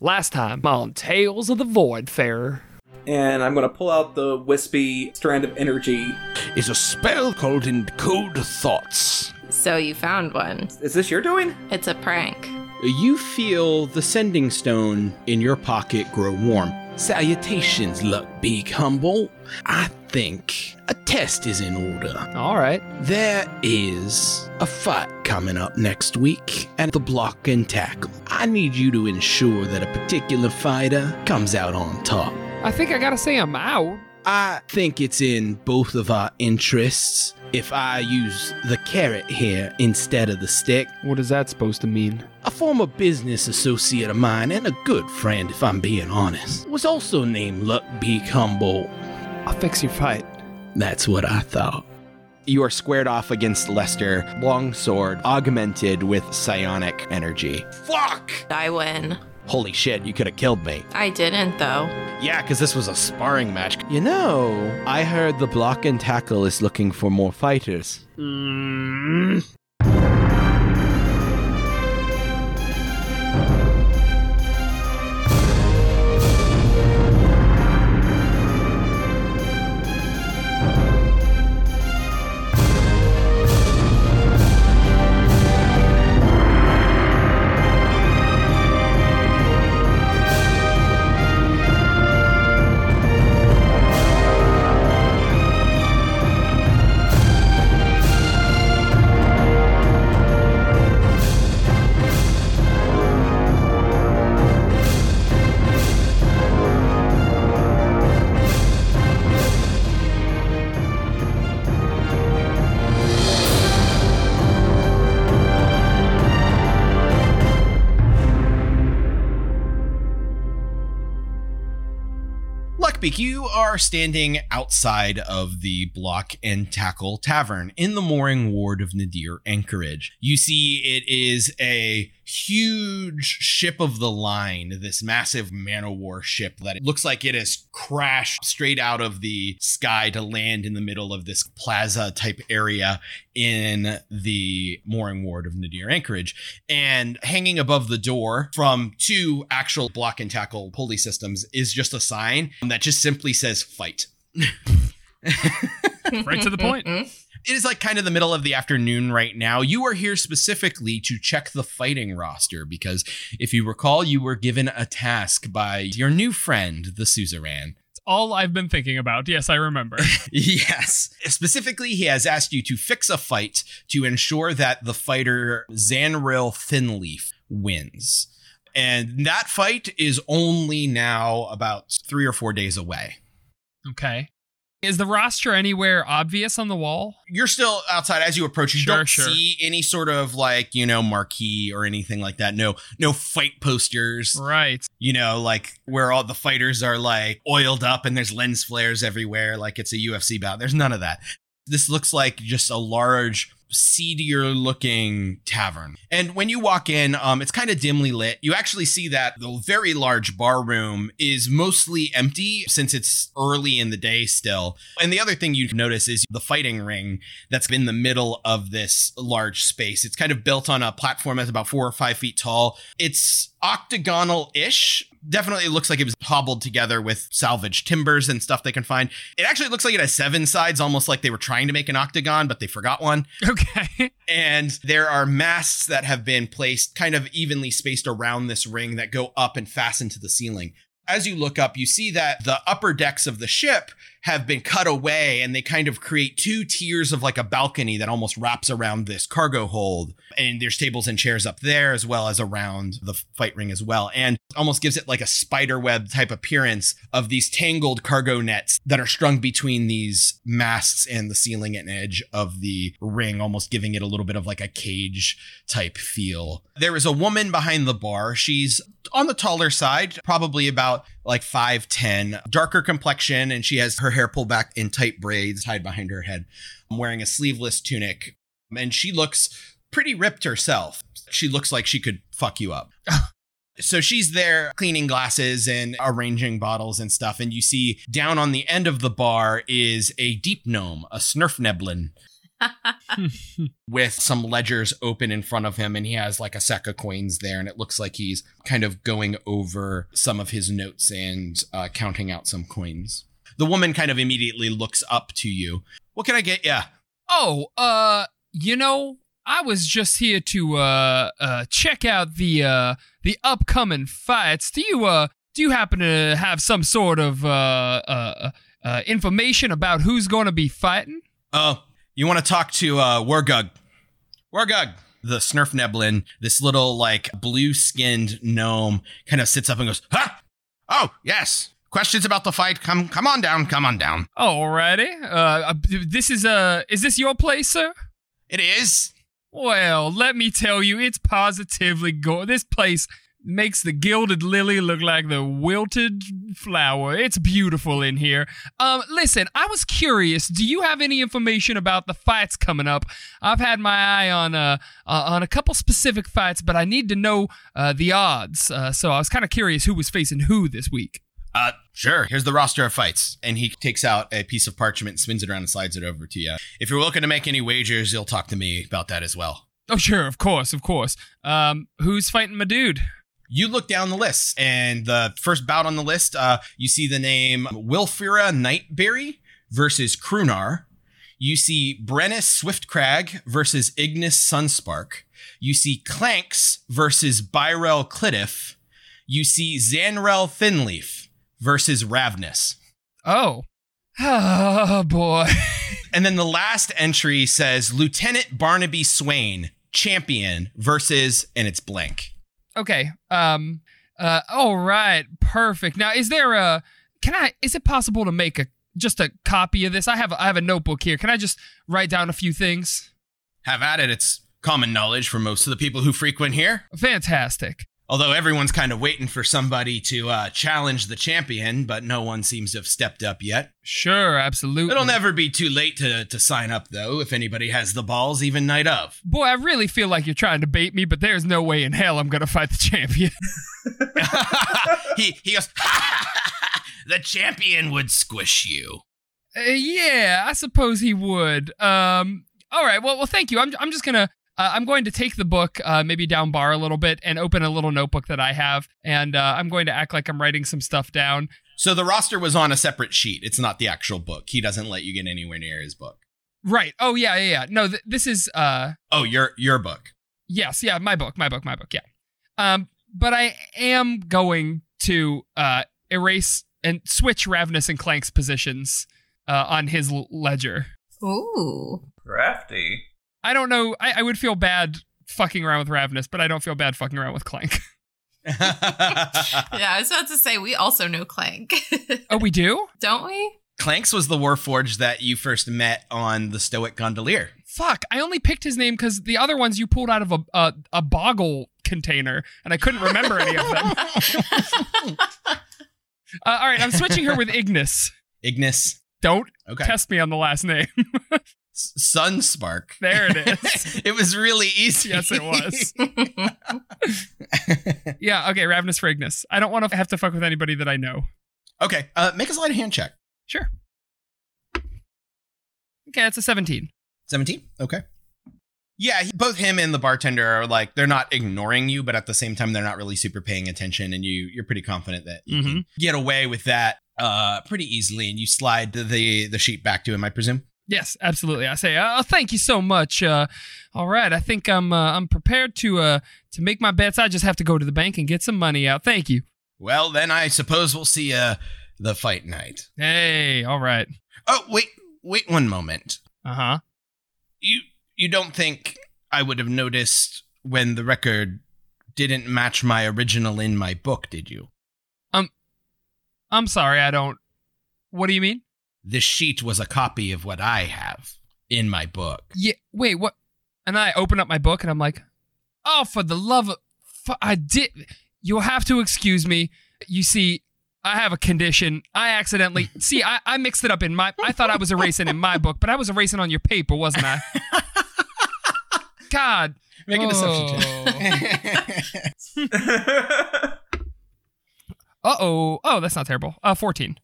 Last time on Tales of the Voidfarer. And I'm going to pull out the wispy strand of energy. It's a spell called Encode Thoughts. So you found one. Is this your doing? It's a prank. You feel the Sending Stone in your pocket grow warm. Salutations, Luckbeak Humble. I think a test is in order. All right. There is a fight coming up next week at the Block and Tackle. I need you to ensure that a particular fighter comes out on top. I think I gotta say I'm out. I think it's in both of our interests if I use the carrot here instead of the stick. What is that supposed to mean? A former business associate of mine and a good friend, if I'm being honest, was also named Luckbeak Humble. I'll fix your fight. That's what I thought. You are squared off against Lester, longsword, augmented with psionic energy. Fuck! I win. Holy shit, you could have killed me. I didn't, though. Yeah, because this was a sparring match. You know, I heard the Block and Tackle is looking for more fighters. You are standing outside of the Block and Tackle Tavern in the Mooring Ward of Nadir Anchorage. You see it is a huge ship of the line, this massive man-o-war ship that it looks like it has crashed straight out of the sky to land in the middle of this plaza-type area in the Mooring Ward of Nadir Anchorage. And hanging above the door from two actual Block and Tackle pulley systems is just a sign that just simply says, fight. Right to the point. It is like kind of the middle of the afternoon right now. You are here specifically to check the fighting roster because if you recall, you were given a task by your new friend, the Suzerain. All I've been thinking about. Yes, I remember. Yes. Specifically, he has asked you to fix a fight to ensure that the fighter Zanril Thinleaf wins. And that fight is only now about 3 or 4 days away. Okay. Is the roster anywhere obvious on the wall? You're still outside as you approach. You don't see any sort of like, you know, marquee or anything like that. No fight posters. Right. You know, like where all the fighters are like oiled up and there's lens flares everywhere. Like it's a UFC bout. There's none of that. This looks like just a large, seedier looking tavern. And when you walk in, it's kind of dimly lit. You actually see that the very large bar room is mostly empty since it's early in the day still. And the other thing you notice is the fighting ring that's in the middle of this large space. It's kind of built on a platform that's about 4 or 5 feet tall. It's octagonal-ish. Definitely looks like it was hobbled together with salvaged timbers and stuff they can find. It actually looks like it has 7 sides, almost like they were trying to make an octagon, but they forgot one. Okay. And there are masts that have been placed kind of evenly spaced around this ring that go up and fasten to the ceiling. As you look up, you see that the upper decks of the ship have been cut away and they kind of create 2 tiers of like a balcony that almost wraps around this cargo hold. And there's tables and chairs up there as well as around the fight ring as well. And almost gives it like a spider web type appearance of these tangled cargo nets that are strung between these masts and the ceiling and edge of the ring, almost giving it a little bit of like a cage type feel. There is a woman behind the bar. She's on the taller side, probably about like 5'10", darker complexion, and she has her hair pulled back in tight braids tied behind her head, wearing a sleeveless tunic. And she looks pretty ripped herself. She looks like she could fuck you up. So she's there cleaning glasses and arranging bottles and stuff. And you see down on the end of the bar is a deep gnome, a Snurf Neblin. with some ledgers open in front of him, and he has like a sack of coins there, and it looks like he's kind of going over some of his notes and counting out some coins. The woman kind of immediately looks up to you. What can I get ya? Oh, you know, I was just here to check out the upcoming fights. Do you happen to have some sort of information about who's going to be fighting? Oh, you want to talk to Wargug. Wargug, the Snurf Neblin, this little like blue-skinned gnome, kind of sits up and goes, "Huh? Oh, yes. Questions about the fight? Come on down. Alrighty. This is this your place, sir? It is. Well, let me tell you, it's positively gorgeous. This place makes the gilded lily look like the wilted flower. It's beautiful in here. Listen, I was curious. Do you have any information about the fights coming up? I've had my eye on a couple specific fights, but I need to know the odds. So I was kind of curious who was facing who this week. Sure. Here's the roster of fights. And he takes out a piece of parchment, spins it around, and slides it over to you. If you're looking to make any wagers, you'll talk to me about that as well. Oh, sure. Of course. Who's fighting my dude? You look down the list, and the first bout on the list, you see the name Wilfira Nightberry versus Krunar. You see Brennus Swiftcrag versus Ignis Sunspark. You see Clanks versus Byrell Clitiff. You see Zanril Thinleaf versus Ravness. Oh boy. And then the last entry says Lieutenant Barnaby Swain, champion versus, and it's blank. Okay. All right. Perfect. Now, is there a? Is it possible to make a copy of this? I have a notebook here. Can I just write down a few things? Have at it. It's common knowledge for most of the people who frequent here. Fantastic. Although everyone's kind of waiting for somebody to challenge the champion, but no one seems to have stepped up yet. Sure, absolutely. It'll never be too late to sign up, though, if anybody has the balls, even night of. Boy, I really feel like you're trying to bait me, but there's no way in hell I'm going to fight the champion. He goes, the champion would squish you. Yeah, I suppose he would. All right, well, thank you. I'm just going to... I'm going to take the book, maybe down bar a little bit, and open a little notebook that I have, and I'm going to act like I'm writing some stuff down. So the roster was on a separate sheet. It's not the actual book. He doesn't let you get anywhere near his book. Right. Oh, yeah. No, this is... Oh, your book. Yes, yeah, my book, yeah. But I am going to erase and switch Ravness and Clank's positions on his ledger. Ooh. Crafty. I don't know. I would feel bad fucking around with Ravness, but I don't feel bad fucking around with Clank. Yeah, I was about to say, we also know Clank. Oh, we do? Don't we? Clank's was the Warforged that you first met on the Stoic Gondolier. Fuck, I only picked his name because the other ones you pulled out of a boggle container, and I couldn't remember any of them. All right, I'm switching her with Ignis. Ignis. Don't test me on the last name. Sunspark. There it is. It was really easy. Yes, it was. Yeah, okay, Ravness for Ignis. I don't want to have to fuck with anybody that I know. Okay, make a sleight of hand check. Sure. Okay, that's a 17. 17? Okay. Yeah, both him and the bartender are like, they're not ignoring you, but at the same time, they're not really super paying attention, and you're pretty confident that you can get away with that pretty easily, and you slide the sheet back to him, I presume? Yes, absolutely. I say, thank you so much. All right, I think I'm prepared to make my bets. I just have to go to the bank and get some money out. Thank you. Well, then I suppose we'll see the fight night. Hey, all right. Oh, wait one moment. Uh-huh. You don't think I would have noticed when the record didn't match my original in my book, did you? I'm sorry, I don't. What do you mean? This sheet was a copy of what I have in my book. Yeah, wait, what? And I open up my book and I'm like, oh, for the love of... I did... You'll have to excuse me. You see, I have a condition. I accidentally... See, I mixed it up in my... I thought I was erasing in my book, but I was erasing on your paper, wasn't I? God. Make a deception check. Uh-oh. Oh, that's not terrible. 14.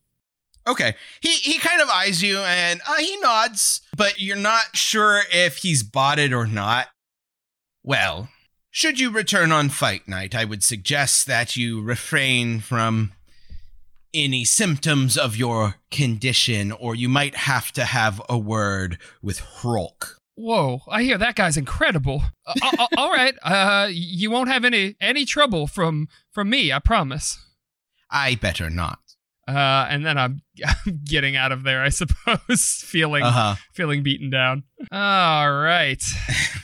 Okay. He kind of eyes you and he nods, but you're not sure if he's bought it or not. Well, should you return on fight night, I would suggest that you refrain from any symptoms of your condition, or you might have to have a word with Hrolk. Whoa, I hear that guy's incredible. All right, you won't have any trouble from me, I promise. I better not. And then I'm getting out of there, I suppose, feeling beaten down. All right.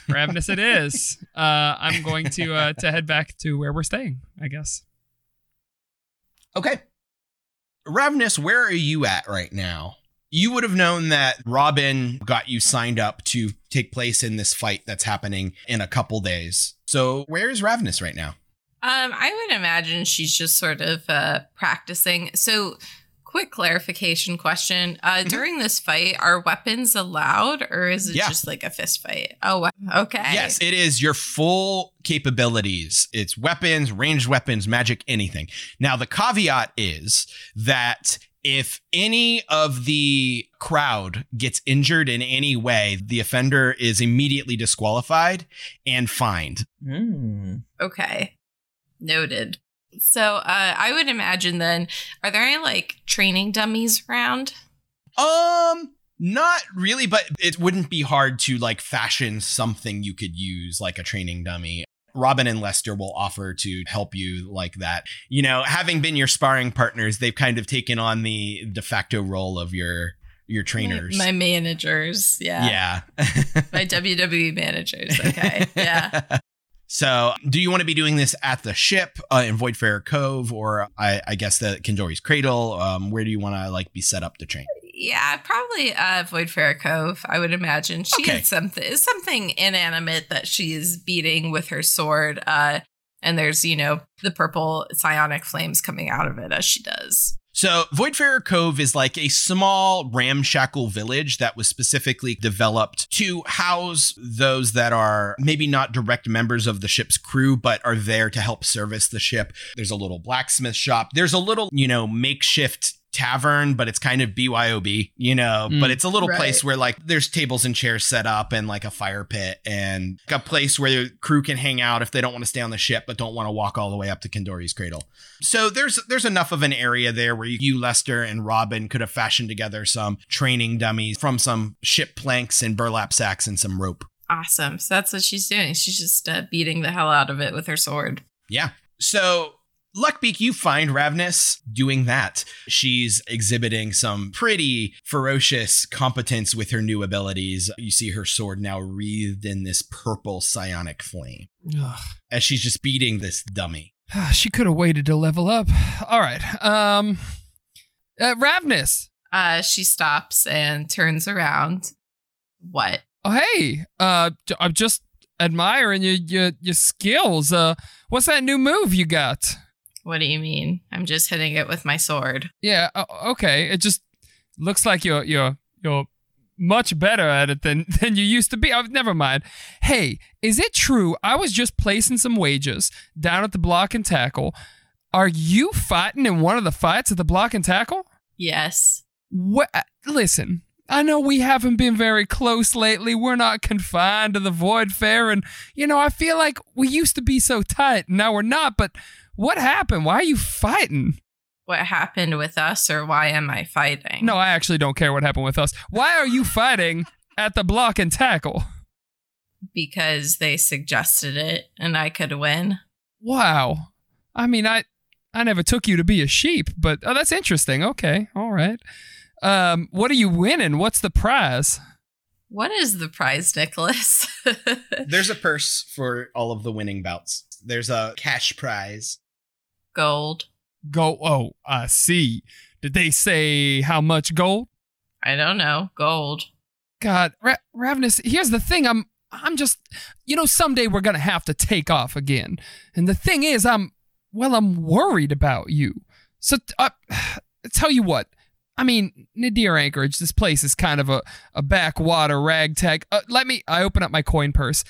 Ravness it is. I'm going to head back to where we're staying, I guess. Okay. Ravness, where are you at right now? You would have known that Robin got you signed up to take place in this fight that's happening in a couple days. So where is Ravness right now? I would imagine she's just sort of practicing. So quick clarification question. During this fight, are weapons allowed or is it just like a fist fight? Oh, okay. Yes, it is your full capabilities. It's weapons, ranged weapons, magic, anything. Now, the caveat is that if any of the crowd gets injured in any way, the offender is immediately disqualified and fined. Mm. Okay. Noted. So I would imagine then, are there any like training dummies around? Not really, but it wouldn't be hard to like fashion something you could use like a training dummy. Robin and Lester will offer to help you like that. You know, having been your sparring partners, they've kind of taken on the de facto role of your trainers. My managers. Yeah. Yeah. My WWE managers. Okay. Yeah. So do you want to be doing this at the ship in Voidfarer Cove or I guess the Kindori's Cradle? Where do you want to like be set up to train? Yeah, probably Voidfarer Cove. I would imagine she had something inanimate that she is beating with her sword. And there's, you know, the purple psionic flames coming out of it as she does. So Voidfarer Cove is like a small ramshackle village that was specifically developed to house those that are maybe not direct members of the ship's crew, but are there to help service the ship. There's a little blacksmith shop. There's a little, you know, makeshift tavern, but it's kind of BYOB, you know, but it's a little place where like there's tables and chairs set up and like a fire pit and like a place where the crew can hang out if they don't want to stay on the ship, but don't want to walk all the way up to Kindori's Cradle. So there's enough of an area there where you, Lester and Robin could have fashioned together some training dummies from some ship planks and burlap sacks and some rope. Awesome. So that's what she's doing. She's just beating the hell out of it with her sword. Yeah. So Luckbeak, you find Ravness doing that. She's exhibiting some pretty ferocious competence with her new abilities. You see her sword now wreathed in this purple psionic flame. Ugh. As she's just beating this dummy. She could have waited to level up. All right. Ravness. She stops and turns around. What? Oh, hey. I'm just admiring your skills. What's that new move you got? What do you mean? I'm just hitting it with my sword. Yeah, okay. It just looks like you're much better at it than you used to be. Oh, never mind. Hey, is it true? I was just placing some wagers down at the Block and Tackle. Are you fighting in one of the fights at the Block and Tackle? Yes. What? Listen, I know we haven't been very close lately. We're not confined to the Voidfarer, and you know, I feel like we used to be so tight. Now we're not, but what happened? Why are you fighting? What happened with us, or why am I fighting? No, I actually don't care what happened with us. Why are you fighting at the Block and Tackle? Because they suggested it, and I could win. Wow. I mean, I never took you to be a sheep, but that's interesting. Okay, all right. What are you winning? What's the prize? What is the prize, Nicholas? There's a purse for all of the winning bouts. There's a cash prize. Gold. Gold. Oh, I see. Did they say how much gold? I don't know. Gold. God, Ravness, here's the thing. I'm just, you know, someday we're going to have to take off again. And the thing is, I'm worried about you. So, tell you what. I mean, Nadir Anchorage, this place is kind of a backwater ragtag. I open up my coin purse.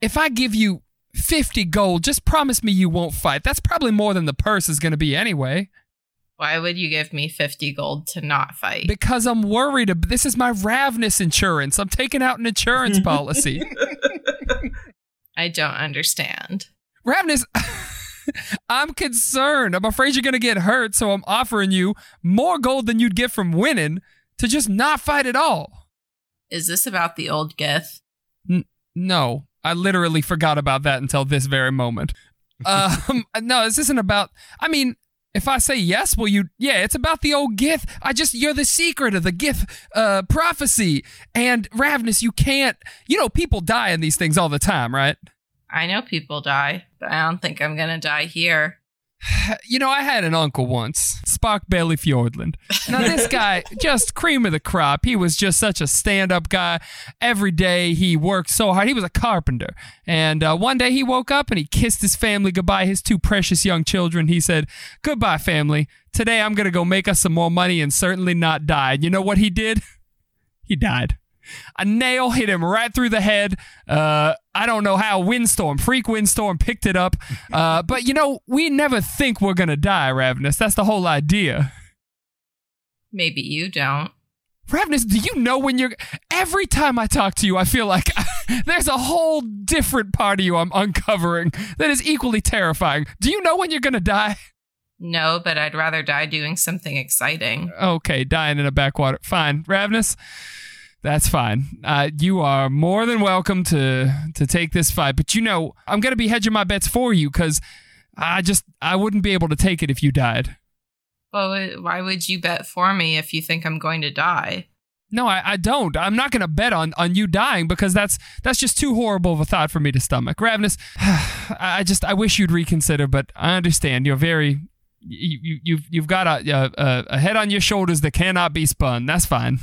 If I give you 50 gold, just promise me you won't fight. That's probably more than the purse is going to be anyway. Why would you give me 50 gold to not fight? Because I'm worried. This is my Ravness insurance. I'm taking out an insurance policy. I don't understand. Ravness, I'm concerned. I'm afraid you're going to get hurt, so I'm offering you more gold than you'd get from winning to just not fight at all. Is this about the old Gith? No, I literally forgot about that until this very moment. No, this isn't about... I mean... If I say yes, will you? Yeah, it's about the old Gith. You're the secret of the Gith prophecy. And Ravness, you can't, people die in these things all the time, right? I know people die, but I don't think I'm going to die here. I had an uncle once, Spockbelly Fjordland. Now this guy, just cream of the crop. He was just such a stand-up guy. Every day he worked so hard. He was a carpenter. And one day he woke up and he kissed his family goodbye, his two precious young children. He said, goodbye, family. Today I'm going to go make us some more money and certainly not die. You know what he did? He died. A nail hit him right through the head. I don't know how. Freak windstorm picked it up. But, we never think we're going to die, Ravness. That's the whole idea. Maybe you don't. Ravness, do you know when you're... Every time I talk to you, I feel like there's a whole different part of you I'm uncovering that is equally terrifying. Do you know when you're going to die? No, but I'd rather die doing something exciting. Okay, dying in a backwater. Fine. Ravness... That's fine. You are more than welcome to take this fight. But, I'm going to be hedging my bets for you because I wouldn't be able to take it if you died. Well, why would you bet for me if you think I'm going to die? No, I don't. I'm not going to bet on you dying because that's just too horrible of a thought for me to stomach. Ravness, I wish you'd reconsider, but I understand. You're very... You've got a head on your shoulders that cannot be spun. That's fine.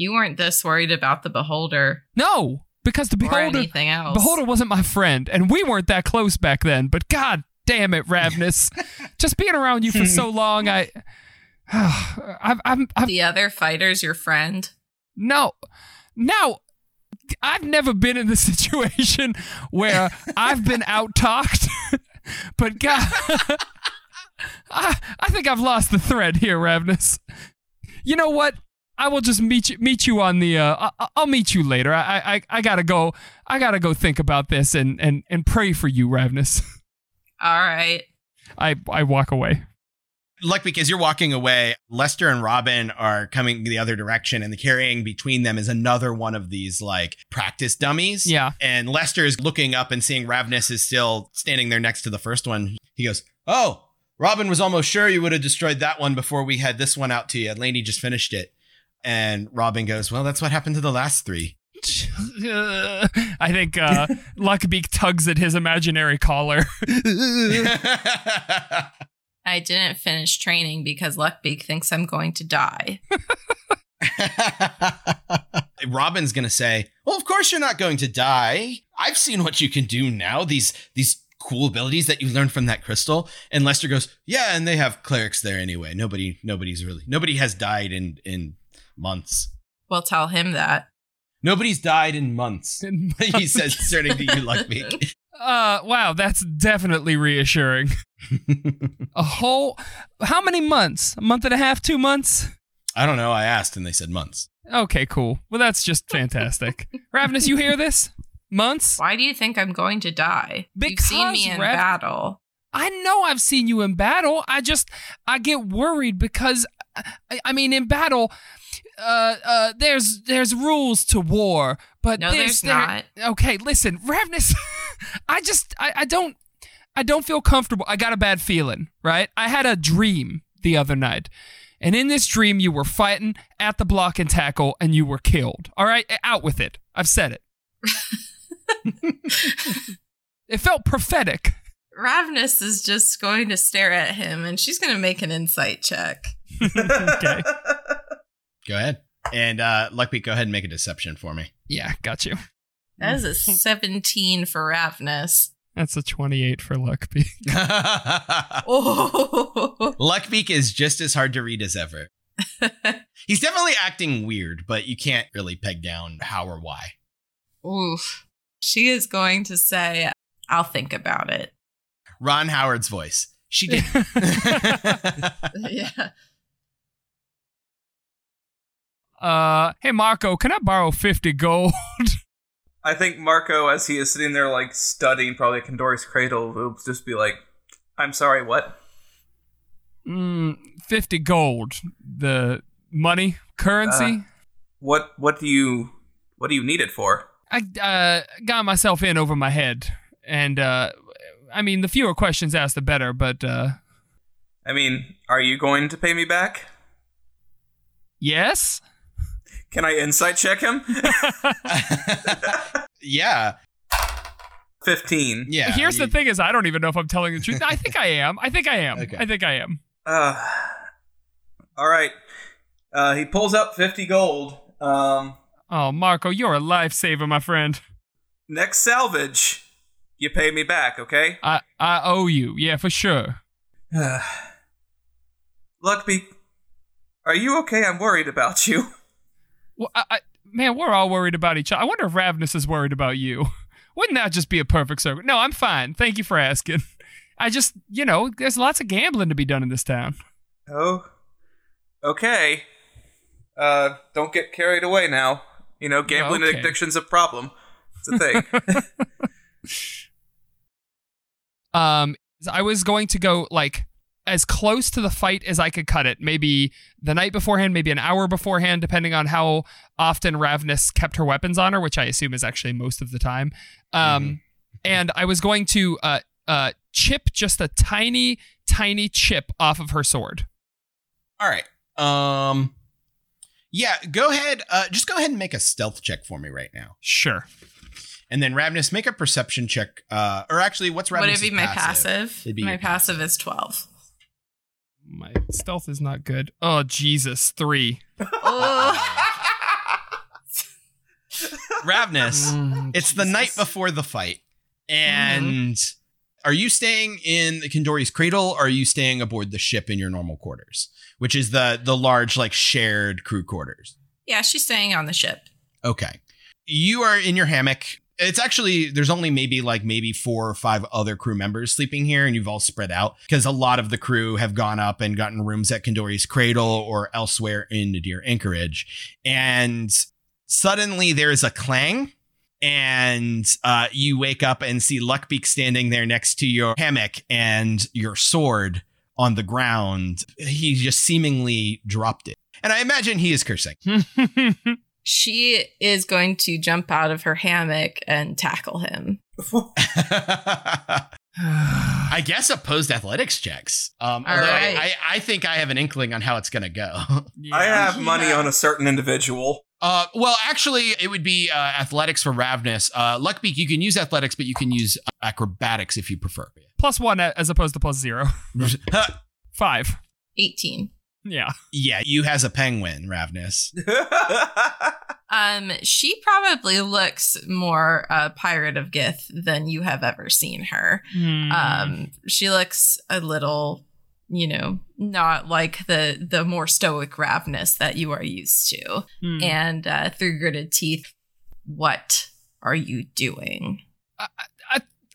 You weren't this worried about the Beholder. No, because the Beholder wasn't my friend, and we weren't that close back then. But God damn it, Ravness, just being around you for so long, I've the other fighter's your friend. No, I've never been in the situation where I've been out-talked, but God, I think I've lost the thread here, Ravness. You know what? I will just meet you on the. I'll meet you later. I gotta go. I gotta go think about this and pray for you, Ravness. All right. I walk away. Luckbeak, as you're walking away, Lester and Robin are coming the other direction, and the carrying between them is another one of these, practice dummies. Yeah. And Lester is looking up and seeing Ravness is still standing there next to the first one. He goes, "Oh, Robin was almost sure you would have destroyed that one before we had this one out to you. Lainey just finished it." And Robin goes, well, that's what happened to the last three. I think Luckbeak tugs at his imaginary collar. I didn't finish training because Luckbeak thinks I'm going to die. Robin's going to say, well, of course you're not going to die. I've seen what you can do now. These cool abilities that you learned from that crystal. And Lester goes, yeah, and they have clerics there anyway. Nobody has died in months. Well, tell him that. Nobody's died in months. He says, starting to you, Luckbeak. Wow, that's definitely reassuring. How many months? A month and a half, 2 months? I don't know. I asked and they said months. Okay, cool. Well, that's just fantastic. Ravness, you hear this? Months? Why do you think I'm going to die? Because you've seen me in battle. I know I've seen you in battle. I get worried because, in battle... there's rules to war, but no, there's not. Okay, listen, Ravness, I don't feel comfortable. I got a bad feeling, right? I had a dream the other night, and in this dream, you were fighting at the block and tackle, and you were killed. All right, out with it. I've said it. It felt prophetic. Ravness is just going to stare at him, and she's going to make an insight check. Okay. Go ahead. And Luckbeak, go ahead and make a deception for me. Yeah, got you. That is a 17 for Ravness. That's a 28 for Luckbeak. Oh. Luckbeak is just as hard to read as ever. He's definitely acting weird, but you can't really peg down how or why. Oof. She is going to say, I'll think about it. Ron Howard's voice. She did. Yeah. Hey Marco, can I borrow 50 gold? I think Marco, as he is sitting there like studying probably Kindori's Cradle, will just be like, I'm sorry, what? 50 gold. The money? Currency? What do you need it for? I got myself in over my head. And, I mean, the fewer questions asked, the better, but, I mean, are you going to pay me back? Yes? Can I insight check him? Yeah. 15. Yeah. Here's the thing is, I don't even know if I'm telling the truth. I think I am. Okay. All right. He pulls up 50 gold. Oh, Marco, you're a lifesaver, my friend. Next salvage, you pay me back, okay? I owe you. Yeah, for sure. Luckbeak, are you okay? I'm worried about you. Well, man, we're all worried about each other. I wonder if Ravness is worried about you. Wouldn't that just be a perfect circle? No, I'm fine. Thank you for asking. I just, there's lots of gambling to be done in this town. Oh, okay. Don't get carried away now. Gambling and addiction's a problem. It's a thing. I was going to go, as close to the fight as I could cut it. Maybe the night beforehand, maybe an hour beforehand, depending on how often Ravness kept her weapons on her, which I assume is actually most of the time. And I was going to chip just a tiny, tiny chip off of her sword. All right. Yeah, go ahead. Just go ahead and make a stealth check for me right now. Sure. And then Ravness, make a perception check. Or actually, what's Ravness' passive? Would it be my passive? My passive is 12. My stealth is not good. Oh, Jesus. 3. Ravness, it's the night before the fight. And are you staying in the Kindori's Cradle, or are you staying aboard the ship in your normal quarters? Which is the large, shared crew quarters. Yeah, she's staying on the ship. Okay. You are in your hammock. It's actually, there's only maybe 4 or 5 other crew members sleeping here, and you've all spread out because a lot of the crew have gone up and gotten rooms at Kindori's Cradle or elsewhere in Nadir Anchorage. And suddenly there is a clang, and you wake up and see Luckbeak standing there next to your hammock and your sword on the ground. He just seemingly dropped it. And I imagine he is cursing. She is going to jump out of her hammock and tackle him. I guess opposed athletics checks. Right. I think I have an inkling on how it's going to go. Yeah. I have money on a certain individual. Well, actually, it would be athletics for Ravness. Luckbeak, you can use athletics, but you can use acrobatics if you prefer. +1 as opposed to +0. 5. 18. Yeah. Yeah, you has a penguin, Ravness. She probably looks more Pirate of Gith than you have ever seen her. She looks a little, not like the more stoic Ravness that you are used to. And through gritted teeth, what are you doing?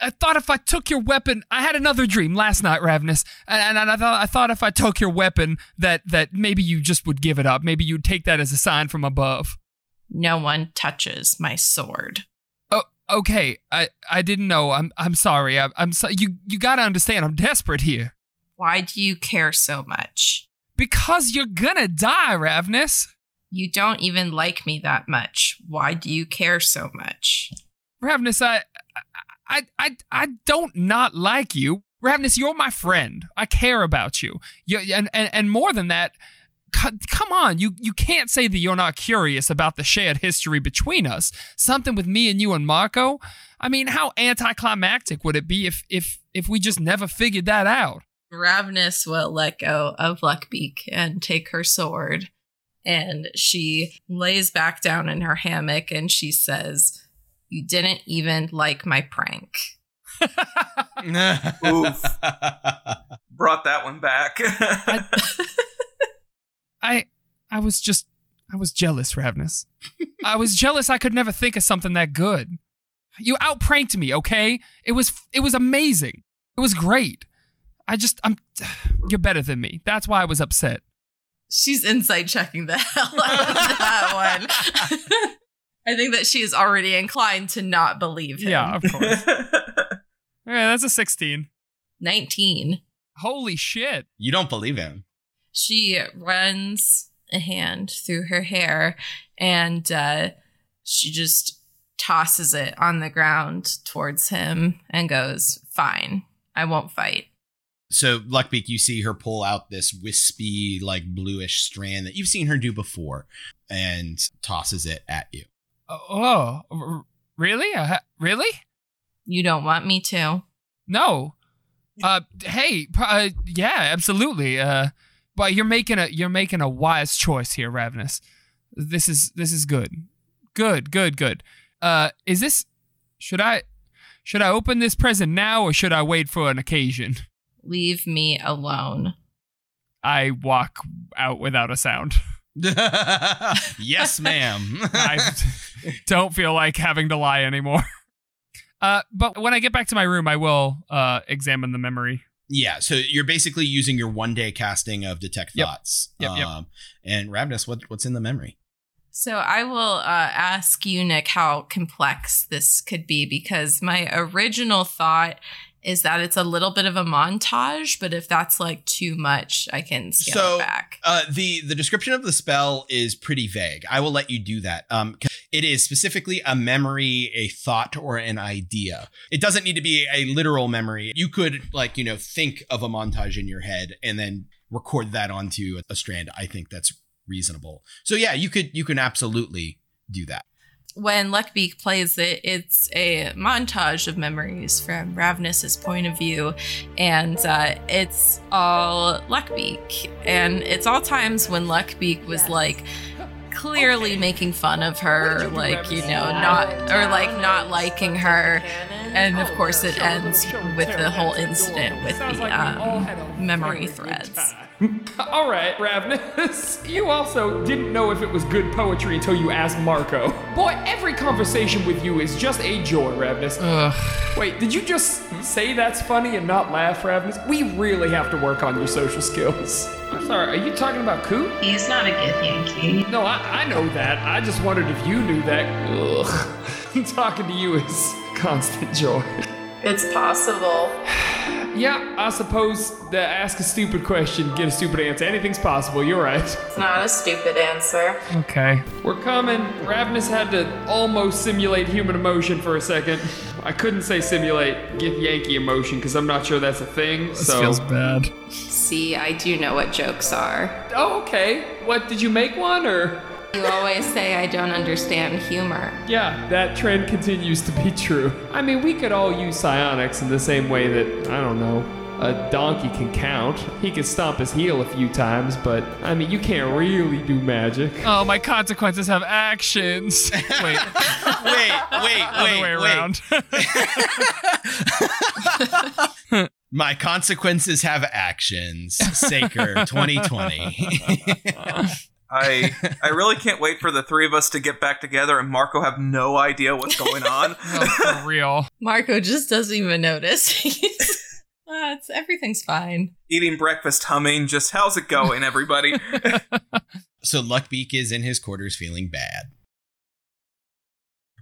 I thought if I took your weapon, I had another dream last night, Ravness, and I thought if I took your weapon that maybe you just would give it up. Maybe you'd take that as a sign from above. No one touches my sword. Oh, okay. I didn't know. I'm sorry. I'm sorry. You gotta understand. I'm desperate here. Why do you care so much? Because you're gonna die, Ravness. You don't even like me that much. Why do you care so much, Ravness? I don't not like you. Ravness, you're my friend. I care about you. And more than that, come on. You can't say that you're not curious about the shared history between us. Something with me and you and Marco. I mean, how anticlimactic would it be if we just never figured that out? Ravness will let go of Luckbeak and take her sword. And she lays back down in her hammock and she says... You didn't even like my prank. Oof. Brought that one back. I was jealous, Ravness. I was jealous I could never think of something that good. You out-pranked me, okay? It was amazing. It was great. You're better than me. That's why I was upset. She's inside checking the hell out of that one. I think that she is already inclined to not believe him. Yeah, of course. All right, that's a 16. 19. Holy shit. You don't believe him. She runs a hand through her hair and she just tosses it on the ground towards him and goes, fine, I won't fight. So, Luckbeak, you see her pull out this wispy, like, bluish strand that you've seen her do before and tosses it at you. Oh, really? Really? You don't want me to? No. Yeah, absolutely. But you're making a wise choice here, Ravness. This is good. Good. Should I open this present now or should I wait for an occasion? Leave me alone. I walk out without a sound. Yes, ma'am. I don't feel like having to lie anymore. But when I get back to my room, I will examine the memory. Yeah, so you're basically using your one-day casting of Detect Thoughts. Yep. And Ravness, what's in the memory? So I will ask you, Nick, how complex this could be, because my original thought is that it's a little bit of a montage, but if that's like too much, I can scale it back. The description of the spell is pretty vague. I will let you do that. It is specifically a memory, a thought, or an idea. It doesn't need to be a literal memory. You could think of a montage in your head and then record that onto a strand. I think that's reasonable. So yeah, you can absolutely do that. When Luckbeak plays it, it's a montage of memories from Ravness's point of view, and it's all Luckbeak. And it's all times when Luckbeak was, clearly making fun of her, not liking her. And, of course, it ends with the whole incident with the memory threads. All right, Ravness, you also didn't know if it was good poetry until you asked Marco. Boy, every conversation with you is just a joy, Ravness. Ugh. Wait, did you just say that's funny and not laugh, Ravness? We really have to work on your social skills. I'm sorry, are you talking about Coop? He's not a Githyanki. No, I know that. I just wondered if you knew that. Ugh. Talking to you is constant joy. It's possible. Yeah, I suppose that ask a stupid question, get a stupid answer. Anything's possible, you're right. It's not a stupid answer. Okay. We're coming. Ravness had to almost simulate human emotion for a second. I couldn't say simulate Githyanki emotion because I'm not sure that's a thing. This feels bad. See, I do know what jokes are. Oh, okay. What, did you make one or? You always say I don't understand humor. Yeah, that trend continues to be true. I mean, we could all use psionics in the same way that, I don't know, a donkey can count. He can stomp his heel a few times, but, I mean, you can't really do magic. Oh, my consequences have actions. Wait. Other way around. My consequences have actions. Saker 2020. I really can't wait for the three of us to get back together and Marco have no idea what's going on. No, for real. Marco just doesn't even notice. Everything's fine. Eating breakfast, humming, just how's it going, everybody? So Luckbeak is in his quarters feeling bad.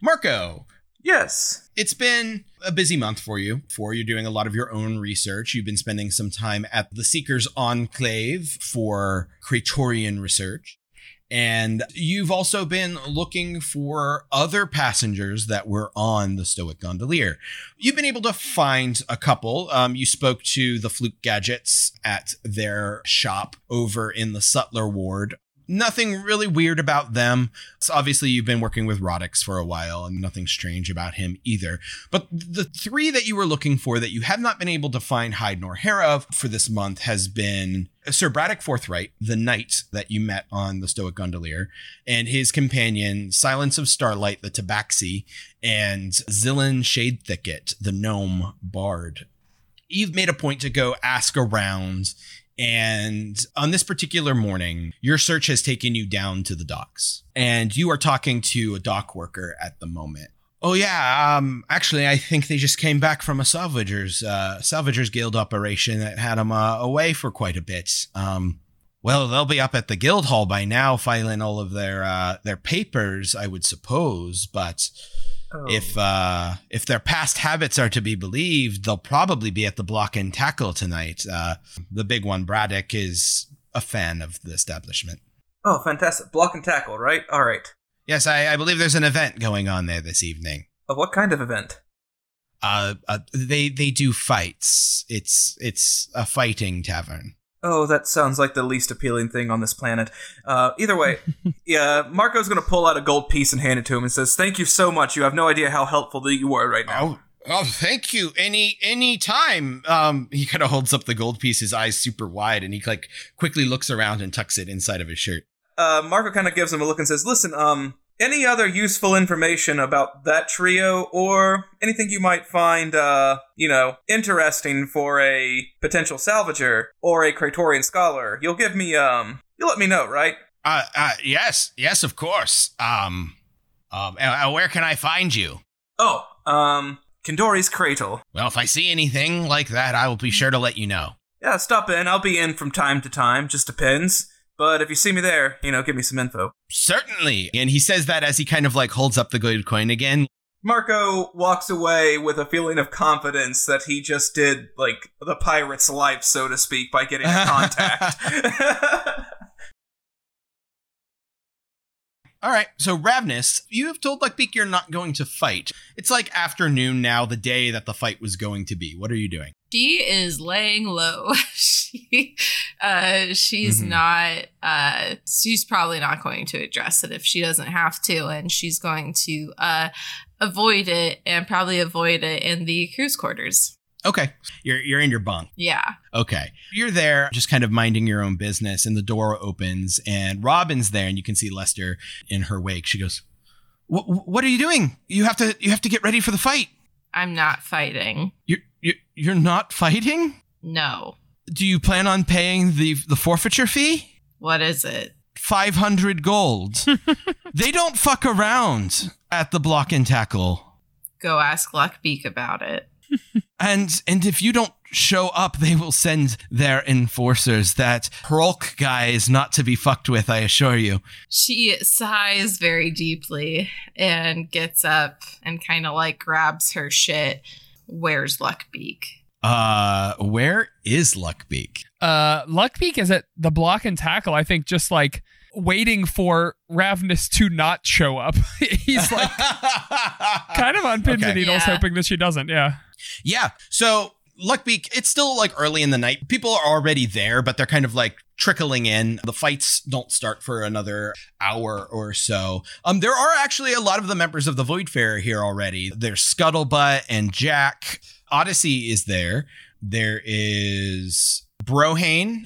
Marco. Yes. It's been a busy month for you. You're doing a lot of your own research. You've been spending some time at the Seekers Enclave for Kratorian research. And you've also been looking for other passengers that were on the Stoic Gondolier. You've been able to find a couple. You spoke to the Fluke Gadgets at their shop over in the Sutler Ward. Nothing really weird about them. So obviously, you've been working with Rodix for a while and nothing strange about him either. But the three that you were looking for that you have not been able to find hide nor hair of for this month has been Sir Braddock Forthright, the knight that you met on the Stoic Gondolier, and his companion, Silence of Starlight, the Tabaxi, and Zillin Shade Thicket, the gnome bard. You've made a point to go ask around. And on this particular morning, your search has taken you down to the docks and you are talking to a dock worker at the moment. Oh, yeah. Actually, I think they just came back from a Salvagers Guild operation that had them away for quite a bit. Well, they'll be up at the guild hall by now filing all of their papers, I would suppose. But if their past habits are to be believed, they'll probably be at the Block and Tackle tonight. The big one, Braddock, is a fan of the establishment. Oh, fantastic. Block and Tackle, right? All right. Yes, I believe there's an event going on there this evening. What kind of event? They do fights. It's a fighting tavern. Oh, that sounds like the least appealing thing on this planet. Either way, yeah, Marco's going to pull out a gold piece and hand it to him and says, "Thank you so much. You have no idea how helpful that you are right now." Oh, thank you. Any time. He kind of holds up the gold piece, his eyes super wide, and he like quickly looks around and tucks it inside of his shirt. Marco kind of gives him a look and says, "Listen, any other useful information about that trio or anything you might find, interesting for a potential salvager or a Praetorian scholar, you'll let me know, right?" Yes, of course. Where can I find you? Oh, Kindori's Cradle. Well, if I see anything like that, I will be sure to let you know. Yeah, stop in. I'll be in from time to time. Just depends. But if you see me there, give me some info. Certainly. And he says that as he kind of like holds up the gold coin again. Marco walks away with a feeling of confidence that he just did like the pirate's life, so to speak, by getting in contact. All right. So Ravness, you have told Luckbeak you're not going to fight. It's like afternoon now, the day that the fight was going to be. What are you doing? Dee is laying low. She's not, she's probably not going to address it if she doesn't have to. And she's going to avoid it and probably avoid it in the crew's quarters. Okay. You're in your bunk. Yeah. Okay. You're there just kind of minding your own business, and the door opens and Robin's there, and you can see Lester in her wake. She goes, "What are you doing? You have to get ready for the fight." "I'm not fighting." You're not fighting? No. "Do you plan on paying the forfeiture fee?" "What is it?" 500 gold. They don't fuck around at the Block and Tackle. Go ask Luckbeak about it. And if you don't show up, they will send their enforcers. That Hrolk guy is not to be fucked with, I assure you. She sighs very deeply and gets up and kind of like grabs her shit. Where's Luckbeak? Where is Luckbeak? Luckbeak is at the Block and Tackle, I think, just like waiting for Ravness to not show up. He's like kind of on pins and needles, hoping that she doesn't. Yeah. So Luckbeak, it's still like early in the night. People are already there, but they're kind of like trickling in. The fights don't start for another hour or so. There are actually a lot of the members of the Voidfarer here already. There's Scuttlebutt and Jack. Odyssey is there. There is Brohane.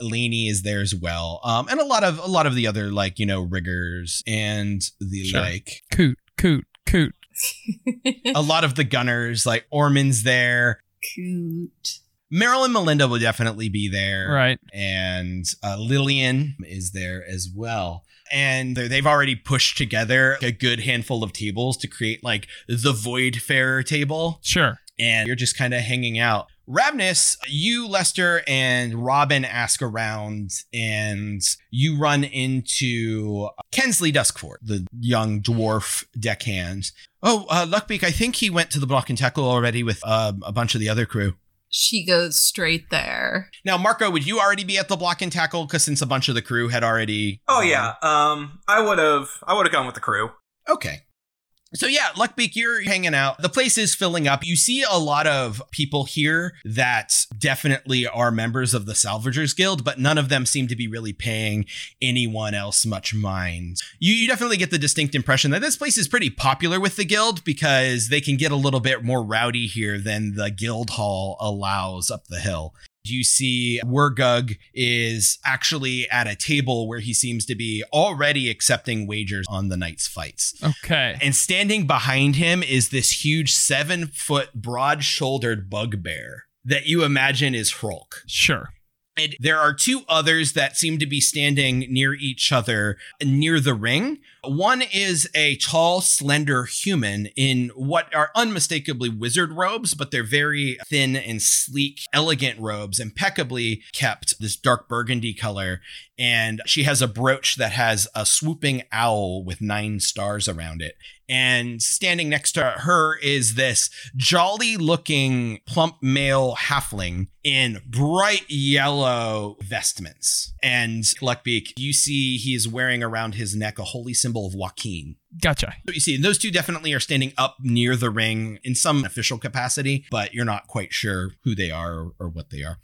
Lainey is there as well. And a lot of the other like, riggers and the like. Coot. A lot of the gunners, like Orman's there. Cute. Marilyn Melinda will definitely be there. Right. And Lillian is there as well. And they've already pushed together a good handful of tables to create like the Voidfarer table. Sure. And you're just kind of hanging out. Ravness, you, Lester, and Robin ask around, and you run into Kensley Duskford, the young dwarf deckhand. "Oh, Luckbeak, I think he went to the Block and Tackle already with a bunch of the other crew." She goes straight there. Now, Marco, would you already be at the Block and Tackle? Because since a bunch of the crew had already... Oh, yeah. I would have gone with the crew. Okay. So yeah, Luckbeak, you're hanging out. The place is filling up. You see a lot of people here that definitely are members of the Salvagers Guild, but none of them seem to be really paying anyone else much mind. You definitely get the distinct impression that this place is pretty popular with the guild because they can get a little bit more rowdy here than the guild hall allows up the hill. You see Wargug is actually at a table where he seems to be already accepting wagers on the night's fights. Okay. And standing behind him is this huge 7-foot broad-shouldered bugbear that you imagine is Hrolk. Sure. There are two others that seem to be standing near each other near the ring. One is a tall, slender human in what are unmistakably wizard robes, but they're very thin and sleek, elegant robes, impeccably kept, this dark burgundy color. And she has a brooch that has a swooping owl with 9 stars around it. And standing next to her is this jolly-looking plump male halfling in bright yellow vestments. And Luckbeak, you see he's wearing around his neck a holy symbol of Joaquin. Gotcha. So you see, those two definitely are standing up near the ring in some official capacity, but you're not quite sure who they are or what they are.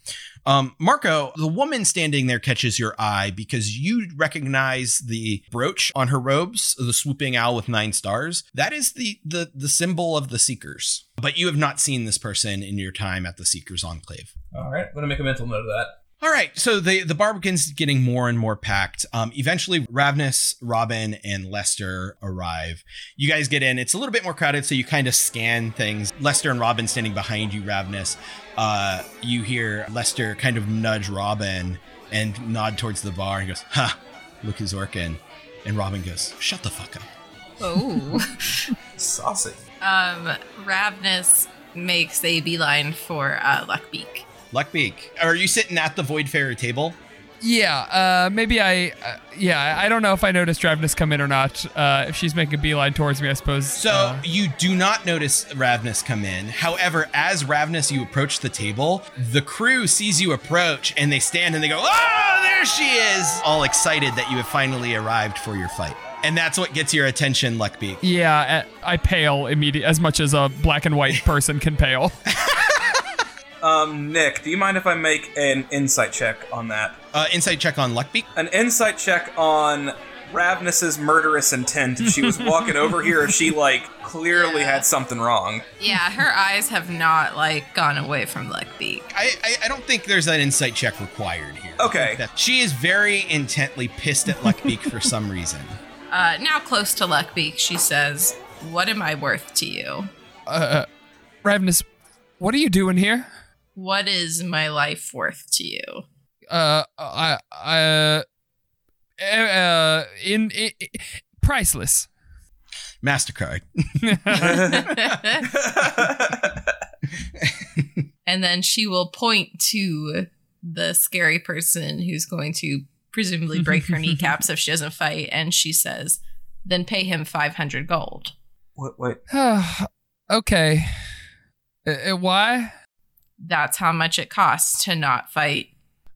Marco, the woman standing there catches your eye because you recognize the brooch on her robes, the swooping owl with 9 stars. That is the symbol of the Seekers. But you have not seen this person in your time at the Seekers Enclave. All right. I'm going to make a mental note of that. All right, so the bar begins getting more and more packed. Eventually, Ravness, Robin, and Lester arrive. You guys get in. It's a little bit more crowded, so you kind of scan things. Lester and Robin standing behind you, Ravness. You hear Lester kind of nudge Robin and nod towards the bar. He goes, "Ha, look who's working." And Robin goes, "Shut the fuck up." Oh. Saucy. Ravness makes a beeline for Luckbeak. Luckbeak, are you sitting at the Voidfarer table? Yeah, maybe I don't know if I noticed Ravness come in or not. If she's making a beeline towards me, I suppose. So you do not notice Ravness come in. However, as Ravness, you approach the table, the crew sees you approach and they stand and they go, "Oh, there she is!" All excited that you have finally arrived for your fight. And that's what gets your attention, Luckbeak. Yeah, I pale immediately, as much as a black and white person can pale. Nick, do you mind if I make an insight check on that? Insight check on Luckbeak? An insight check on Ravness's murderous intent. If she was walking over here, if she, clearly had something wrong. Yeah, her eyes have not, gone away from Luckbeak. I don't think there's an insight check required here. Okay. She is very intently pissed at Luckbeak for some reason. Now close to Luckbeak, she says, "What am I worth to you?" Ravness, what are you doing here? What is my life worth to you? I priceless. MasterCard. And then she will point to the scary person who's going to presumably break her kneecaps if she doesn't fight, and she says, "Then pay him 500 gold. Wait. Okay. Why? That's how much it costs to not fight.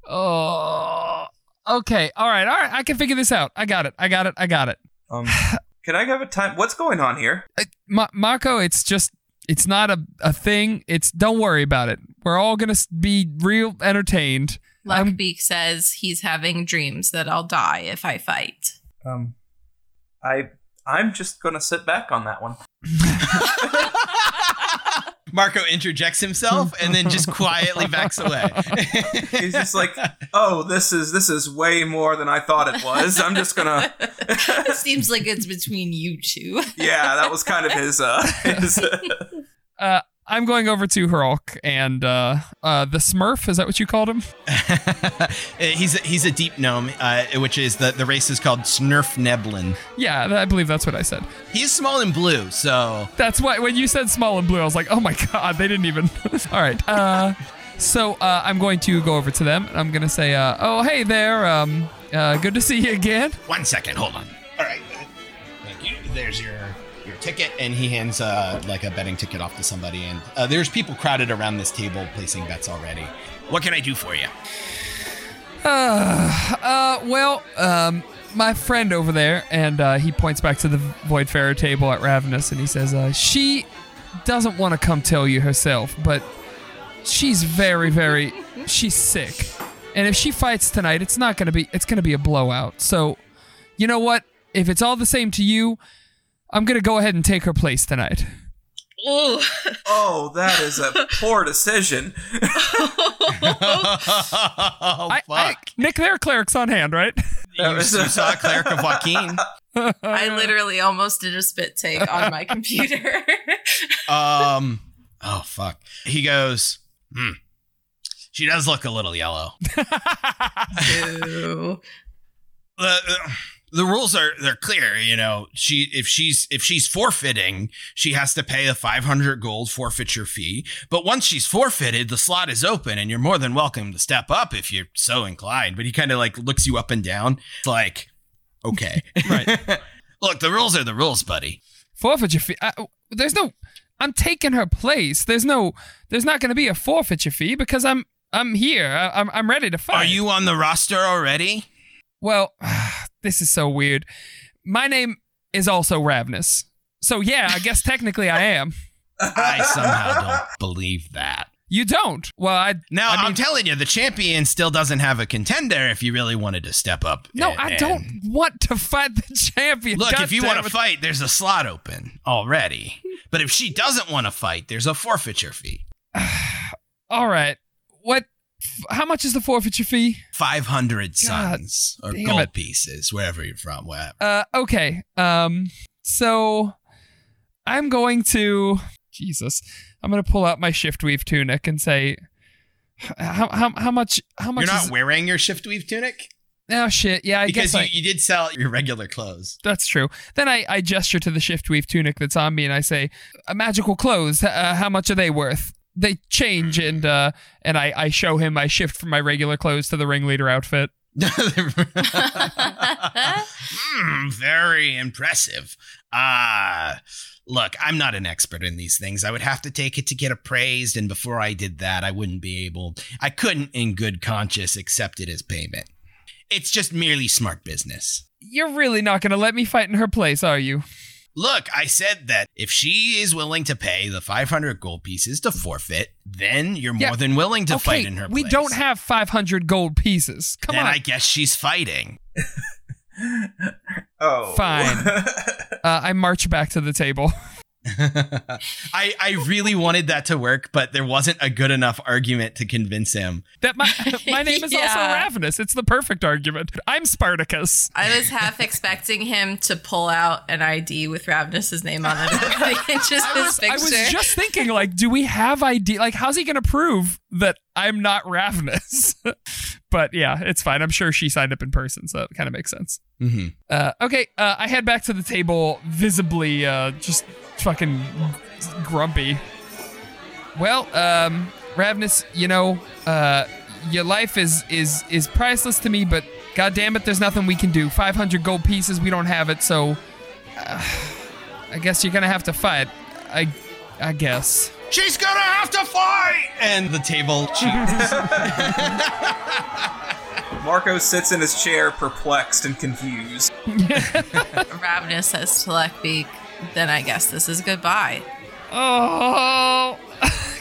Oh, okay. All right. I can figure this out. I got it. Can I have a time? What's going on here? Marco, it's not a thing. Don't worry about it. We're all going to be real entertained. Luckbeak says he's having dreams that I'll die if I fight. I'm just going to sit back on that one. Marco interjects himself and then just quietly backs away. He's just this is way more than I thought it was. I'm just gonna... It seems like it's between you two. Yeah, that was kind of his I'm going over to Hrolk and the Smurf, is that what you called him? He's a deep gnome, which is the race is called Snurf Neblin. Yeah, I believe that's what I said. He's small and blue, so... That's why when you said small and blue, I was like, oh my god, they didn't even... All right. So I'm going to go over to them. And I'm going to say, oh, hey there. Good to see you again. One second, hold on. All right. Thank you. There's your ticket, and he hands a betting ticket off to somebody, and there's people crowded around this table placing bets already. What can I do for you? My friend over there, and he points back to the Voidfarer table at Ravness, and he says, she doesn't want to come tell you herself, but she's very, very, she's sick. And if she fights tonight, it's going to be a blowout. So, you know what? If it's all the same to you, I'm going to go ahead and take her place tonight. Oh, that is a poor decision. Oh, fuck. Nick, there are clerics on hand, right? You saw a cleric of Joaquin. I literally almost did a spit take on my computer. Oh, fuck. He goes, She does look a little yellow. Ew. The rules are clear, you know. If she's forfeiting, she has to pay a 500 gold forfeiture fee. But once she's forfeited, the slot is open, and you're more than welcome to step up if you're so inclined. But he kind of like looks you up and down, like, okay, right. Look, the rules are the rules, buddy. Forfeiture fee. There's no. I'm taking her place. There's not going to be a forfeiture fee because I'm here. I'm ready to fight. Are you on the roster already? Well, this is so weird. My name is also Ravness. So yeah, I guess technically I am. I somehow don't believe that. You don't? Well, I'm telling you, the champion still doesn't have a contender if you really wanted to step up. No, I don't want to fight the champion. Look, if you want to fight, there's a slot open already. But if she doesn't want to fight, there's a forfeiture fee. All right. What? How much is the forfeiture fee? 500 suns or gold pieces, wherever you're from. Wherever. Okay. So I'm going to... Jesus. I'm going to pull out my shift weave tunic and say, how much You're not wearing your shift weave tunic? Oh, shit. Yeah, I guess. Because you did sell your regular clothes. That's true. Then I gesture to the shift weave tunic that's on me and I say, magical clothes, how much are they worth? They change and I show him I shift from my regular clothes to the ringleader outfit. Very impressive. Look, I'm not an expert in these things. I would have to take it to get appraised, and before I did that, I couldn't in good conscience accept it as payment. It's just merely smart business. You're really not going to let me fight in her place, are you? Look, I said that if she is willing to pay the 500 gold pieces to forfeit, then you're more than willing to fight in her place. We don't have 500 gold pieces. Come on. Then I guess she's fighting. Oh. Fine. I march back to the table. I really wanted that to work, but there wasn't a good enough argument to convince him. That my name is also Ravness. It's the perfect argument. I'm Spartacus. I was half expecting him to pull out an ID with Ravness's name on it. I was just thinking, like, do we have ID? Like, how's he going to prove that I'm not Ravness? But yeah, it's fine. I'm sure she signed up in person, so it kind of makes sense. Mm-hmm. Okay, I head back to the table visibly just... fucking grumpy. Well, Ravness, you know, your life is priceless to me, but goddammit, there's nothing we can do. 500 gold pieces, we don't have it, so I guess you're gonna have to fight. I guess. She's gonna have to fight! And the table cheers. Marco sits in his chair, perplexed and confused. Ravness says to Luckbeak, then I guess this is goodbye. Oh,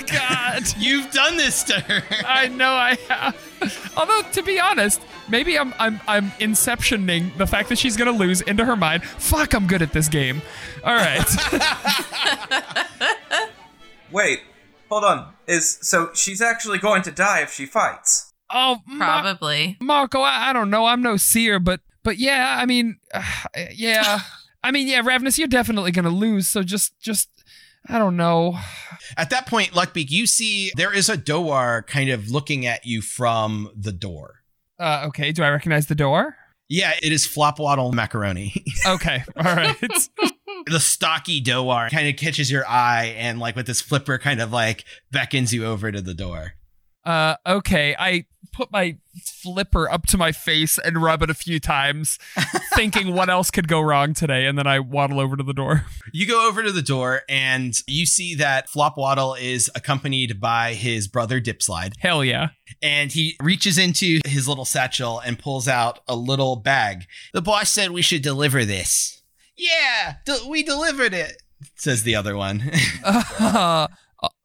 God. You've done this to her. I know I have. Although, to be honest, maybe I'm inceptioning the fact that she's going to lose into her mind. Fuck, I'm good at this game. All right. Wait, hold on. So she's actually going to die if she fights? Oh, probably. Marco, I don't know. I'm no seer, but yeah, I mean, yeah. I mean, yeah, Ravness, you're definitely going to lose, so just, I don't know. At that point, Luckbeak, you see there is a Doar kind of looking at you from the door. Okay, do I recognize the Doar? Yeah, it is Flopwaddle Macaroni. Okay, all right. The stocky Doar kind of catches your eye and, like, with this flipper kind of, like, beckons you over to the door. Okay, I put my flipper up to my face and rub it a few times, thinking what else could go wrong today, and then I waddle over to the door. You go over to the door, and you see that Flopwaddle is accompanied by his brother, Dipslide. Hell yeah. And he reaches into his little satchel and pulls out a little bag. The boss said we should deliver this. Yeah, we delivered it, says the other one.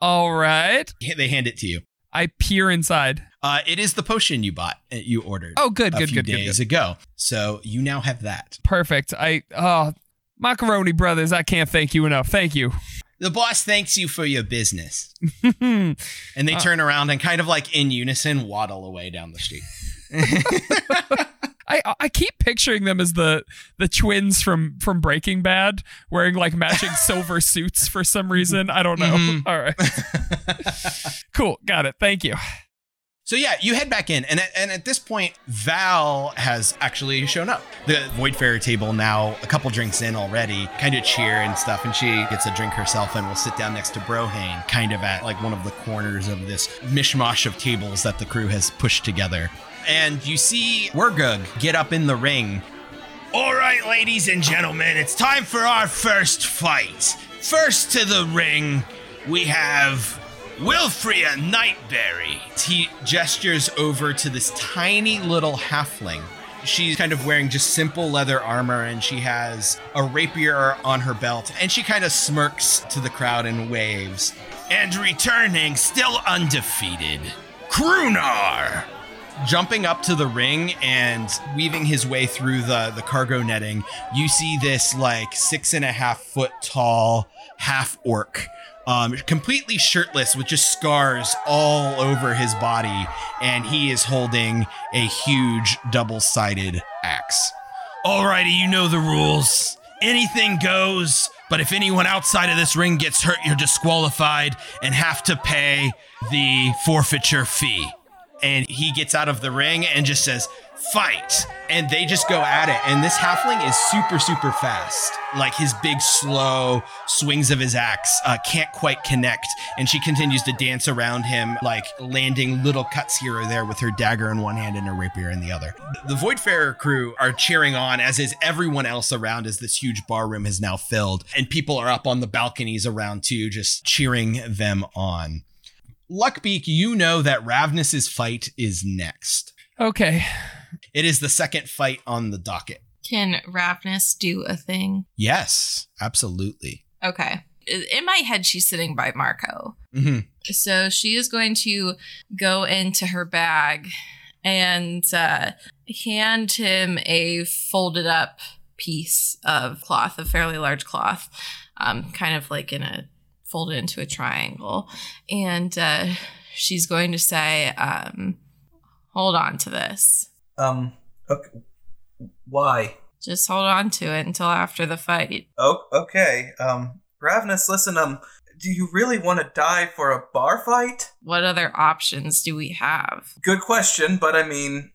All right. They hand it to you. I peer inside. It is the potion you ordered. Oh, good, a few days ago. So you now have that. Perfect. Macaroni Brothers, I can't thank you enough. Thank you. The boss thanks you for your business. And they turn around and kind of like in unison waddle away down the street. I keep picturing them as the twins from Breaking Bad wearing like matching silver suits for some reason. I don't know. Mm-hmm. All right. Cool. Got it. Thank you. So yeah, you head back in, and at this point, Val has actually shown up. The Voidfarer table now, a couple drinks in already, kind of cheer and stuff, and she gets a drink herself and will sit down next to Brohane, kind of at like one of the corners of this mishmash of tables that the crew has pushed together. And you see Wargug get up in the ring. All right, ladies and gentlemen, it's time for our first fight. First to the ring, we have Wilfira Nightberry. He gestures over to this tiny little halfling. She's kind of wearing just simple leather armor, and she has a rapier on her belt, and she kind of smirks to the crowd and waves. And returning, still undefeated, Krunar! Jumping up to the ring and weaving his way through the cargo netting, you see this like 6.5 foot tall half orc. Completely shirtless with just scars all over his body, and he is holding a huge double-sided axe. Alrighty, you know the rules. Anything goes, but if anyone outside of this ring gets hurt, you're disqualified and have to pay the forfeiture fee. And he gets out of the ring and just says, fight. And they just go at it. And this halfling is super, super fast. Like his big, slow swings of his axe can't quite connect. And she continues to dance around him, like landing little cuts here or there with her dagger in one hand and her rapier in the other. The Voidfarer crew are cheering on, as is everyone else around, as this huge bar room has now filled. And people are up on the balconies around too, just cheering them on. Luckbeak, you know that Ravness's fight is next. Okay. It is the second fight on the docket. Can Ravness do a thing? Yes, absolutely. Okay. In my head, she's sitting by Marco. Mm-hmm. So she is going to go into her bag and hand him a folded up piece of cloth, a fairly large cloth, kind of like in a folded into a triangle. And she's going to say, hold on to this. Okay. Why? Just hold on to it until after the fight. Oh, okay. Ravness, listen, do you really want to die for a bar fight? What other options do we have? Good question, but I mean,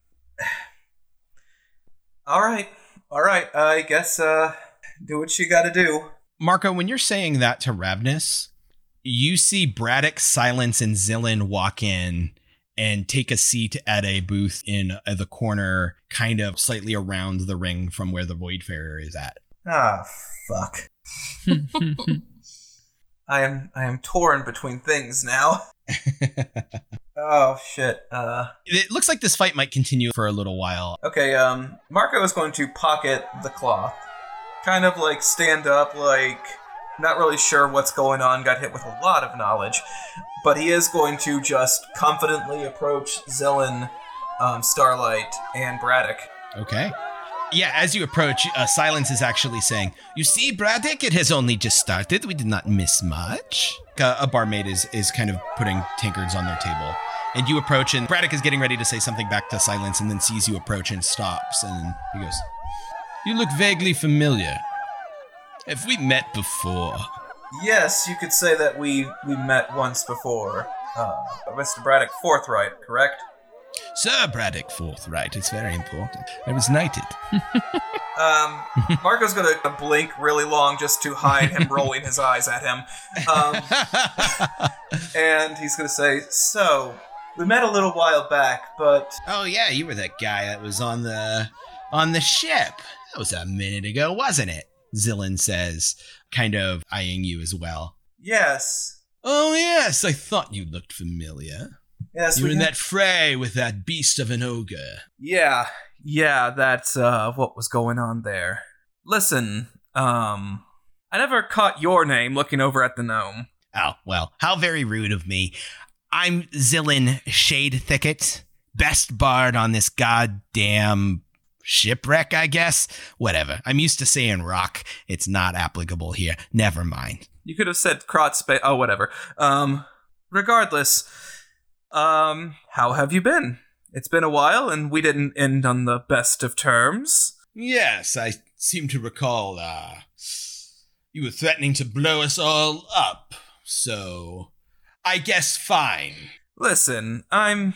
all right. I guess, do what you gotta do. Marco, when you're saying that to Ravness, you see Braddock, Silence, and Zillin walk in and take a seat at a booth in the corner, kind of slightly around the ring from where the Voidfarer is at. Ah, fuck. I am torn between things now. Oh, shit. It looks like this fight might continue for a little while. Okay, Marco is going to pocket the cloth. Kind of like stand up, like not really sure what's going on, got hit with a lot of knowledge, but he is going to just confidently approach Zillin, Starlight, and Braddock. Okay. Yeah, as you approach, Silence is actually saying, you see, Braddock, it has only just started. We did not miss much. A barmaid is kind of putting tankards on their table. And you approach, and Braddock is getting ready to say something back to Silence and then sees you approach and stops, and he goes, you look vaguely familiar. Have we met before? Yes, you could say that we met once before. Mr. Braddock Forthright, correct? Sir Braddock Forthright, it's very important. I was knighted. Marco's going to blink really long just to hide him rolling his eyes at him. And he's going to say, so, we met a little while back, but... Oh yeah, you were that guy that was on the ship. That was a minute ago, wasn't it? Zillin says, kind of eyeing you as well. Yes. Oh, yes, I thought you looked familiar. Yes, you were in that fray with that beast of an ogre. Yeah, that's what was going on there. Listen, I never caught your name looking over at the gnome. Oh, well, how very rude of me. I'm Zillin Shade Thicket, best bard on this goddamn shipwreck, I guess. Whatever. I'm used to saying rock. It's not applicable here. Never mind. You could have said crotch space. Oh, whatever. Regardless, how have you been? It's been a while, and we didn't end on the best of terms. Yes, I seem to recall, you were threatening to blow us all up. So, I guess fine. Listen, I'm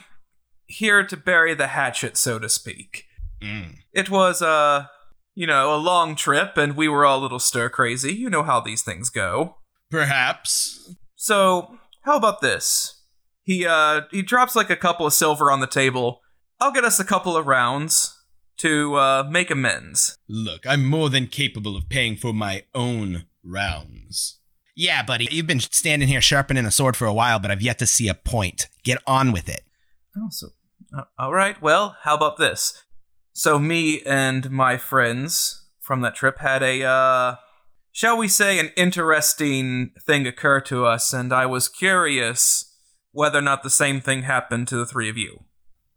here to bury the hatchet, so to speak. It was a long trip, and we were all a little stir-crazy. You know how these things go. Perhaps. So, how about this? He drops, a couple of silver on the table. I'll get us a couple of rounds to make amends. Look, I'm more than capable of paying for my own rounds. Yeah, buddy, you've been standing here sharpening a sword for a while, but I've yet to see a point. Get on with it. Oh, so, all right, well, how about this? So me and my friends from that trip had a, shall we say, an interesting thing occur to us, and I was curious whether or not the same thing happened to the three of you.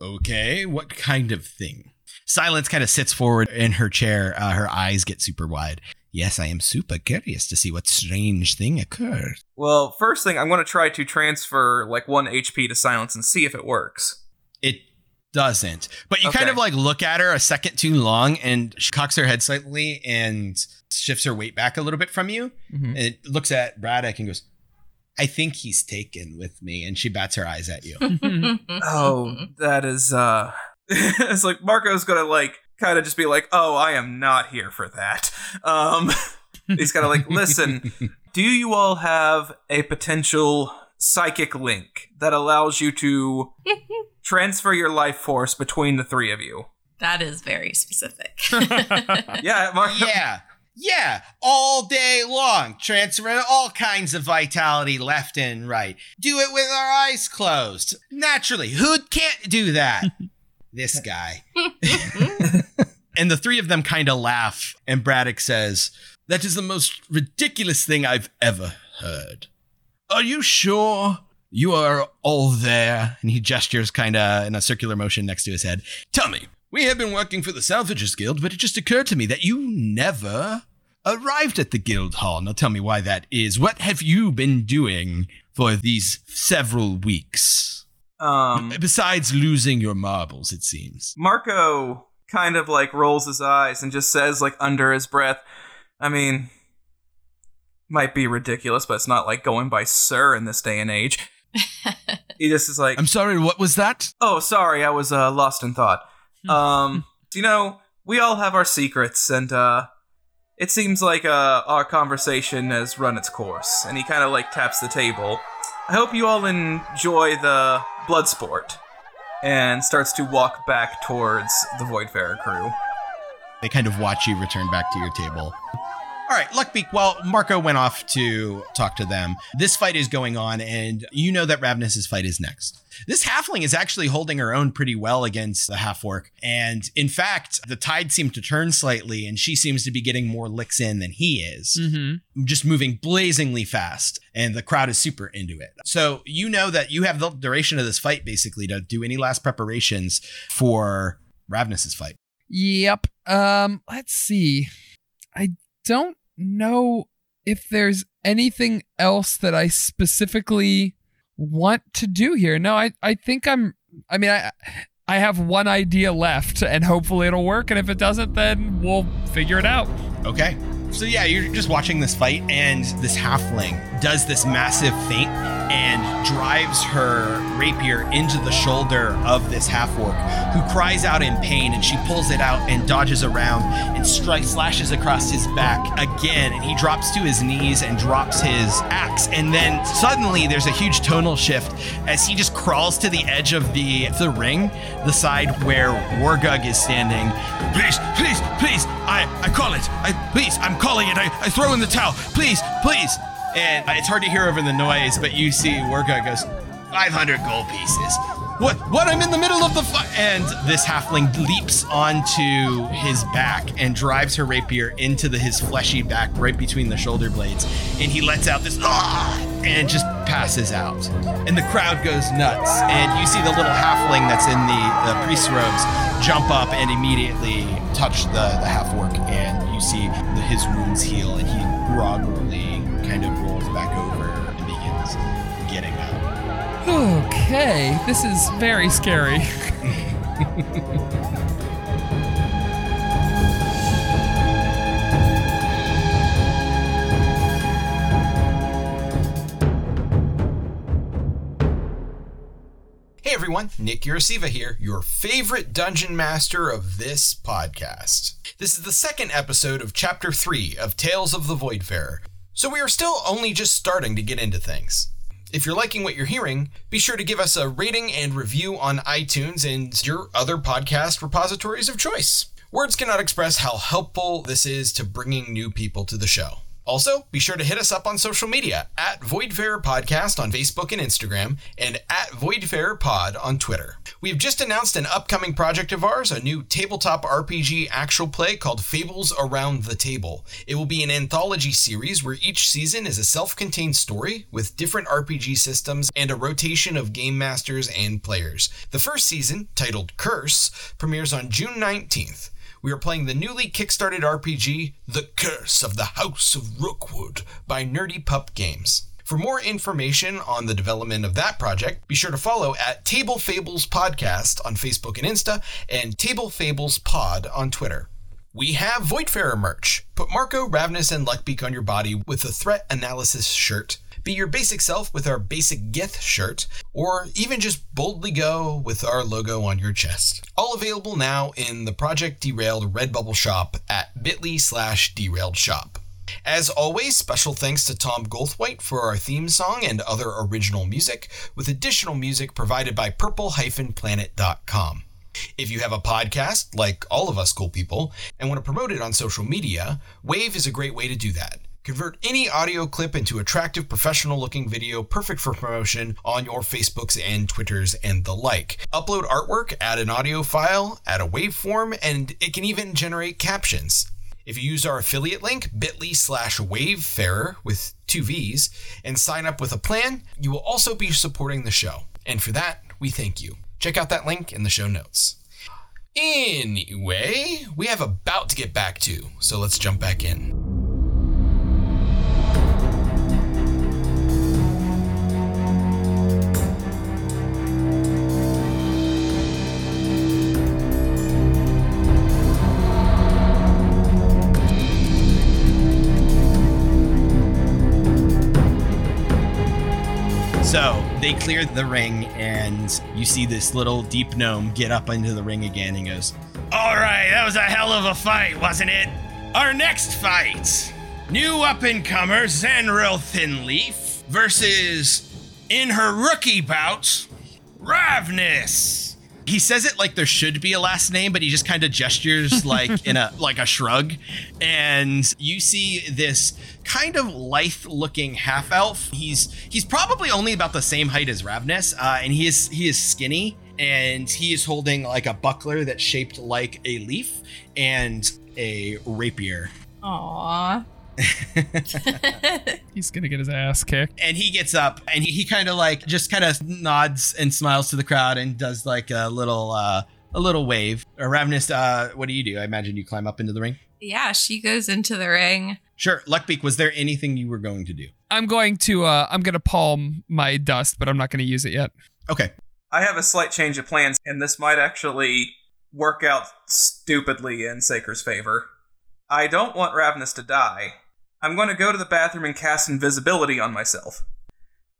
Okay, what kind of thing? Silence kind of sits forward in her chair. Her eyes get super wide. Yes, I am super curious to see what strange thing occurred. Well, first thing, I'm going to try to transfer, 1 HP to Silence and see if it works. It doesn't. But you kind of look at her a second too long, and she cocks her head slightly and shifts her weight back a little bit from you. Mm-hmm. And it looks at Braddock and goes, I think he's taken with me. And she bats her eyes at you. Oh, that is, it's Marco's going to kind of just be oh, I am not here for that. He's kind of listen, do you all have a potential psychic link that allows you to transfer your life force between the three of you? That is very specific. Yeah, Marco. Yeah, all day long, transferring all kinds of vitality left and right. Do it with our eyes closed. Naturally, who can't do that? This guy. And the three of them kind of laugh, and Braddock says, that is the most ridiculous thing I've ever heard. Are you sure you are all there? And he gestures kind of in a circular motion next to his head. Tell me. We have been working for the Salvagers Guild, but it just occurred to me that you never arrived at the Guild Hall. Now tell me why that is. What have you been doing for these several weeks? Besides losing your marbles, it seems. Marco kind of rolls his eyes and just says under his breath, I mean, might be ridiculous, but it's not going by Sir in this day and age. He just is I'm sorry, what was that? Oh, sorry, I was lost in thought. We all have our secrets, and, it seems our conversation has run its course, and he kind of, taps the table. I hope you all enjoy the blood sport, and starts to walk back towards the Voidfarer crew. They kind of watch you return back to your table. All right, Luckbeak, while Marco went off to talk to them, this fight is going on, and you know that Ravness's fight is next. This halfling is actually holding her own pretty well against the half-orc, and in fact, the tide seemed to turn slightly, and she seems to be getting more licks in than he is, just moving blazingly fast, and the crowd is super into it. So you know that you have the duration of this fight, basically, to do any last preparations for Ravness's fight. Yep. Let's see. I don't know if there's anything else that I specifically want to do here. No, I think I have one idea left, and hopefully it'll work, and if it doesn't, then we'll figure it out. Okay. So yeah, you're just watching this fight, and this halfling does this massive feint and drives her rapier into the shoulder of this half-orc, who cries out in pain, and she pulls it out and dodges around and slashes across his back again, and he drops to his knees and drops his axe, and then suddenly there's a huge tonal shift as he just crawls to the edge of the ring, the side where Wargug is standing. Please, I call it, I'm calling it, I throw in the towel, please. And it's hard to hear over the noise, but you see Wargug goes, 500 gold pieces. What? I'm in the middle of the fight. And this halfling leaps onto his back and drives her rapier into his fleshy back right between the shoulder blades. And he lets out this, and just passes out. And the crowd goes nuts. And you see the little halfling that's in the priest's robes jump up and immediately touch the half-orc. And you see his wounds heal, and he groggily kind of rolls back over and begins getting up. Okay, this is very scary. everyone, Nick Urasiva here, your favorite dungeon master of this podcast. This is the second episode of Chapter 3 of Tales of the Voidfarer, so we are still only just starting to get into things. If you're liking what you're hearing, be sure to give us a rating and review on iTunes and your other podcast repositories of choice. Words cannot express how helpful this is to bringing new people to the show. Also, be sure to hit us up on social media, at Voidfarer Podcast on Facebook and Instagram, and at Voidfarer Pod on Twitter. We've just announced an upcoming project of ours, a new tabletop RPG actual play called Fables Around the Table. It will be an anthology series where each season is a self-contained story with different RPG systems and a rotation of game masters and players. The first season, titled Curse, premieres on June 19th. We are playing the newly kickstarted RPG, The Curse of the House of Rookwood, by Nerdy Pup Games. For more information on the development of that project, be sure to follow at Table Fables Podcast on Facebook and Insta, and Table Fables Pod on Twitter. We have Voidfarer merch. Put Marco, Ravness, and Luckbeak on your body with a Threat Analysis shirt. Be your basic self with our basic Gith shirt, or even just boldly go with our logo on your chest. All available now in the Project Derailed Redbubble shop at bit.ly/derailed shop. As always, special thanks to Tom Goldthwait for our theme song and other original music, with additional music provided by purple-planet.com. If you have a podcast, like all of us cool people, and want to promote it on social media, Wave is a great way to do that. Convert any audio clip into attractive, professional-looking video perfect for promotion on your Facebooks and Twitters and the like. Upload artwork, add an audio file, add a waveform, and it can even generate captions. If you use our affiliate link, bit.ly/wavefarer with two V's, and sign up with a plan, you will also be supporting the show. And for that, we thank you. Check out that link in the show notes. Anyway, we have about to get back to, so let's jump back in. So they clear the ring, and you see this little deep gnome get up into the ring again and goes, "All right, that was a hell of a fight, wasn't it? Our next fight, new up-and-comer Zanril Thinleaf versus, in her rookie bout, Ravness." He says it like there should be a last name, but he just kind of gestures like in a shrug. And you see this kind of lithe-looking half-elf. He's probably only about the same height as Ravness, and he is skinny, and he is holding like a buckler that's shaped like a leaf and a rapier. Aww. He's gonna get his ass kicked. And he gets up and he kind of like just kind of nods and smiles to the crowd and does like a little wave. Ravness, what do you do? I imagine you climb up into the ring. Yeah, she goes into the ring. Sure. Luckbeak, was there anything you were going to do? I'm gonna palm my dust, but I'm not gonna use it yet. Okay. I have a slight change of plans, and this might actually work out stupidly in Saker's favor. I don't want Ravness to die. I'm going to go to the bathroom and cast invisibility on myself.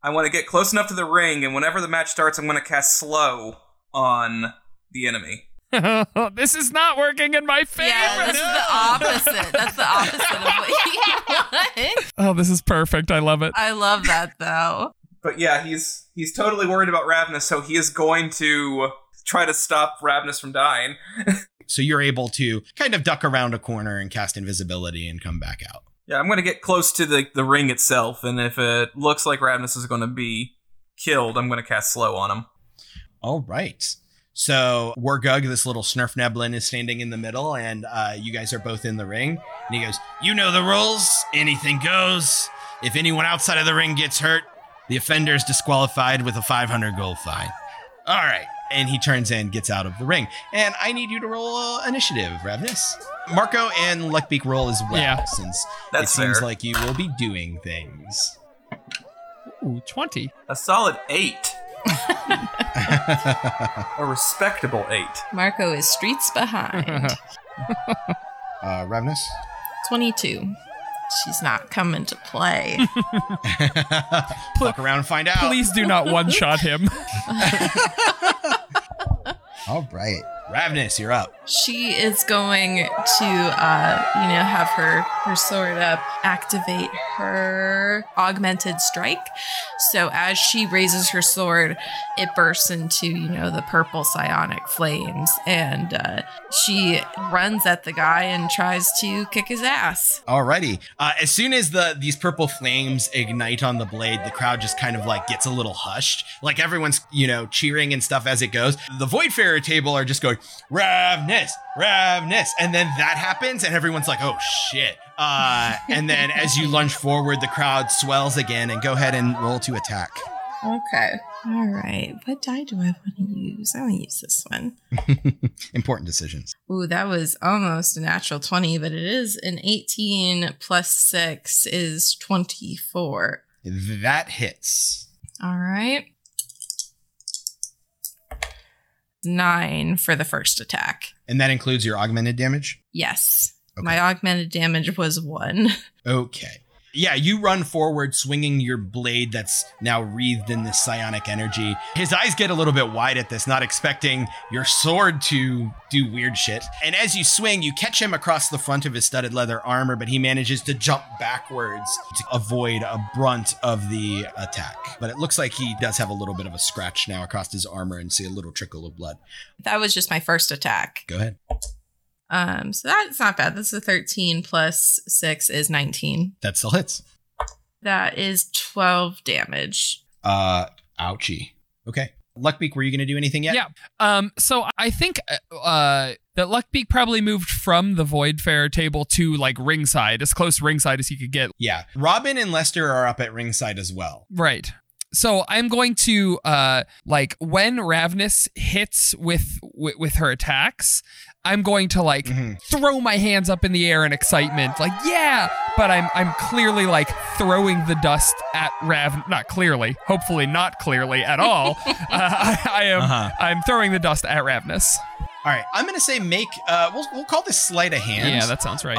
I want to get close enough to the ring, and whenever the match starts, I'm going to cast slow on the enemy. This is not working in my favor. Yeah, this is the opposite. That's the opposite of what you want. Oh, this is perfect. I love it. I love that, though. But yeah, he's totally worried about Ravness, so he is going to try to stop Ravness from dying. So you're able to kind of duck around a corner and cast invisibility and come back out. Yeah, I'm going to get close to the ring itself, and if it looks like Ravness is going to be killed, I'm going to cast slow on him. All right. So Wargug, this little Snurf Neblin, is standing in the middle, and you guys are both in the ring. And he goes, "You know the rules. Anything goes. If anyone outside of the ring gets hurt, the offender is disqualified with a 500 gold fine." All right. And he turns in, gets out of the ring. And I need you to roll initiative, Ravness. Marco and Luckbeak roll as well, yeah, since that's it fair. Seems like you will be doing things. Ooh, 20. A solid 8. A respectable 8. Marco is streets behind. Ravness? 22. she's not coming to play. Look around and find out. Please do not one-shot him. All right. Ravness, you're up. She is going to, have her sword up, activate her augmented strike. So as she raises her sword, it bursts into, the purple psionic flames. And she runs at the guy and tries to kick his ass. Alrighty. As soon as these purple flames ignite on the blade, the crowd just kind of gets a little hushed. Like everyone's, cheering and stuff as it goes. The Voidfarer table are just going, Ravness, Ravness. And then that happens and everyone's like, oh, shit. And then as you lunge forward, the crowd swells again and go ahead and roll to attack. Okay. All right. What die do I want to use? I want to use this one. Important decisions. Ooh, that was almost a natural 20, but it is an 18 plus 6 is 24. That hits. All right. 9 for the first attack. And that includes your augmented damage? Yes. Okay. My augmented damage was 1. Okay. Yeah, you run forward, swinging your blade that's now wreathed in this psionic energy. His eyes get a little bit wide at this, not expecting your sword to do weird shit. And as you swing, you catch him across the front of his studded leather armor, but he manages to jump backwards to avoid a brunt of the attack. But it looks like he does have a little bit of a scratch now across his armor and see a little trickle of blood. That was just my first attack. Go ahead. So that's not bad. That's a 13 plus 6 is 19. That still hits. That is 12 damage. Ouchie. Okay. Luckbeak, were you going to do anything yet? Yeah. So I think that Luckbeak probably moved from the Voidfarer table to ringside, as close to ringside as he could get. Yeah. Robin and Lester are up at ringside as well. Right. So I'm going to, when Ravness hits with her attacks, I'm going to throw my hands up in the air in excitement. Yeah, but I'm clearly throwing the dust at Ravness. Not clearly, hopefully not clearly at all. I'm throwing the dust at Ravness. All right, I'm going to say we'll call this sleight of hand. Yeah, that sounds right.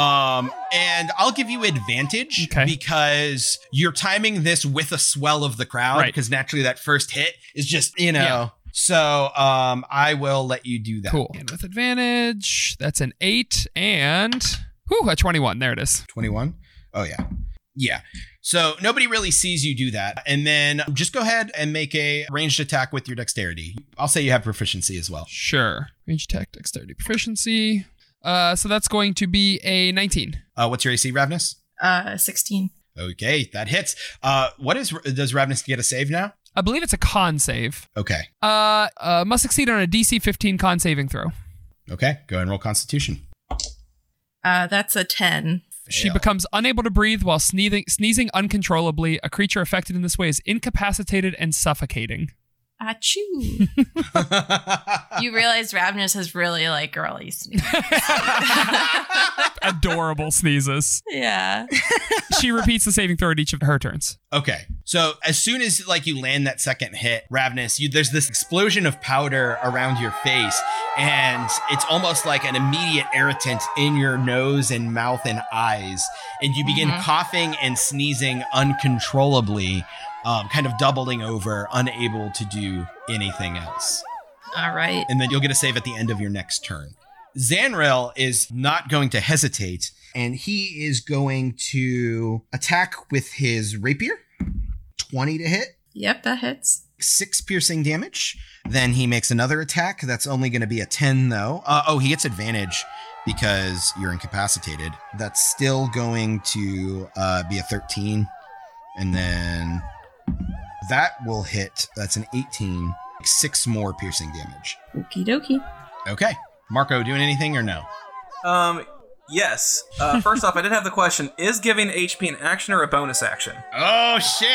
And I'll give you advantage because you're timing this with a swell of the crowd because naturally that first hit is just, Yeah. So I will let you do that. Cool. And with advantage, that's an 8 and a 21. There it is. 21? Oh, yeah. Yeah. So nobody really sees you do that. And then just go ahead and make a ranged attack with your dexterity. I'll say you have proficiency as well. Sure. Ranged attack, dexterity, proficiency. So that's going to be a 19. What's your AC, Ravness? 16. Okay, that hits. Does Ravness get a save now? I believe it's a con save. Okay. Must succeed on a DC 15 con saving throw. Okay, go ahead and roll Constitution. That's a 10. She becomes unable to breathe while sneezing uncontrollably. A creature affected in this way is incapacitated and suffocating. Achoo. You realize Ravness has really girly sneezes. Adorable sneezes. Yeah. She repeats the saving throw at each of her turns. Okay. So as soon as you land that second hit, Ravness, there's this explosion of powder around your face, and it's almost like an immediate irritant in your nose and mouth and eyes, and you begin coughing and sneezing uncontrollably. Kind of doubling over, unable to do anything else. All right. And then you'll get a save at the end of your next turn. Zanril is not going to hesitate, and he is going to attack with his rapier. 20 to hit. Yep, that hits. 6 piercing damage. Then he makes another attack. That's only going to be a 10, though. He gets advantage because you're incapacitated. That's still going to be a 13. And then... that will hit. That's an 18. 6 more piercing damage. Okie dokie. Okay. Marco, doing anything or no? Yes. First off, I did have the question. Is giving HP an action or a bonus action? Oh, shit.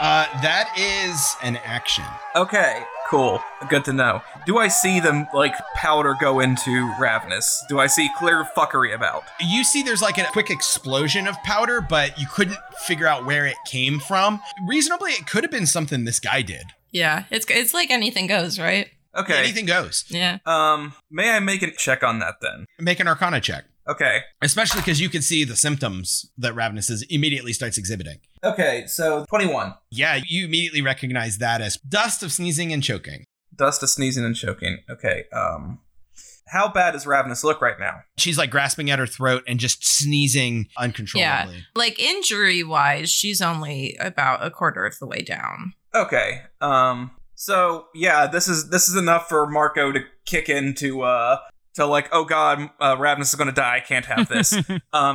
That is an action. Okay. Cool. Good to know. Do I see them, powder go into Ravness? Do I see clear fuckery about? You see there's, a quick explosion of powder, but you couldn't figure out where it came from. Reasonably, it could have been something this guy did. Yeah. It's like anything goes, right? Okay. Anything goes. Yeah. May I make a check on that, then? Make an Arcana check. Okay. Especially because you can see the symptoms that Ravness immediately starts exhibiting. Okay, so 21. Yeah, you immediately recognize that as dust of sneezing and choking. Dust of sneezing and choking. Okay, how bad does Ravness look right now? She's like grasping at her throat and just sneezing uncontrollably. Yeah, like injury-wise, she's only about a quarter of the way down. Okay, so yeah, this is enough for Marco to kick into, to like, oh god, Ravness is gonna die, I can't have this.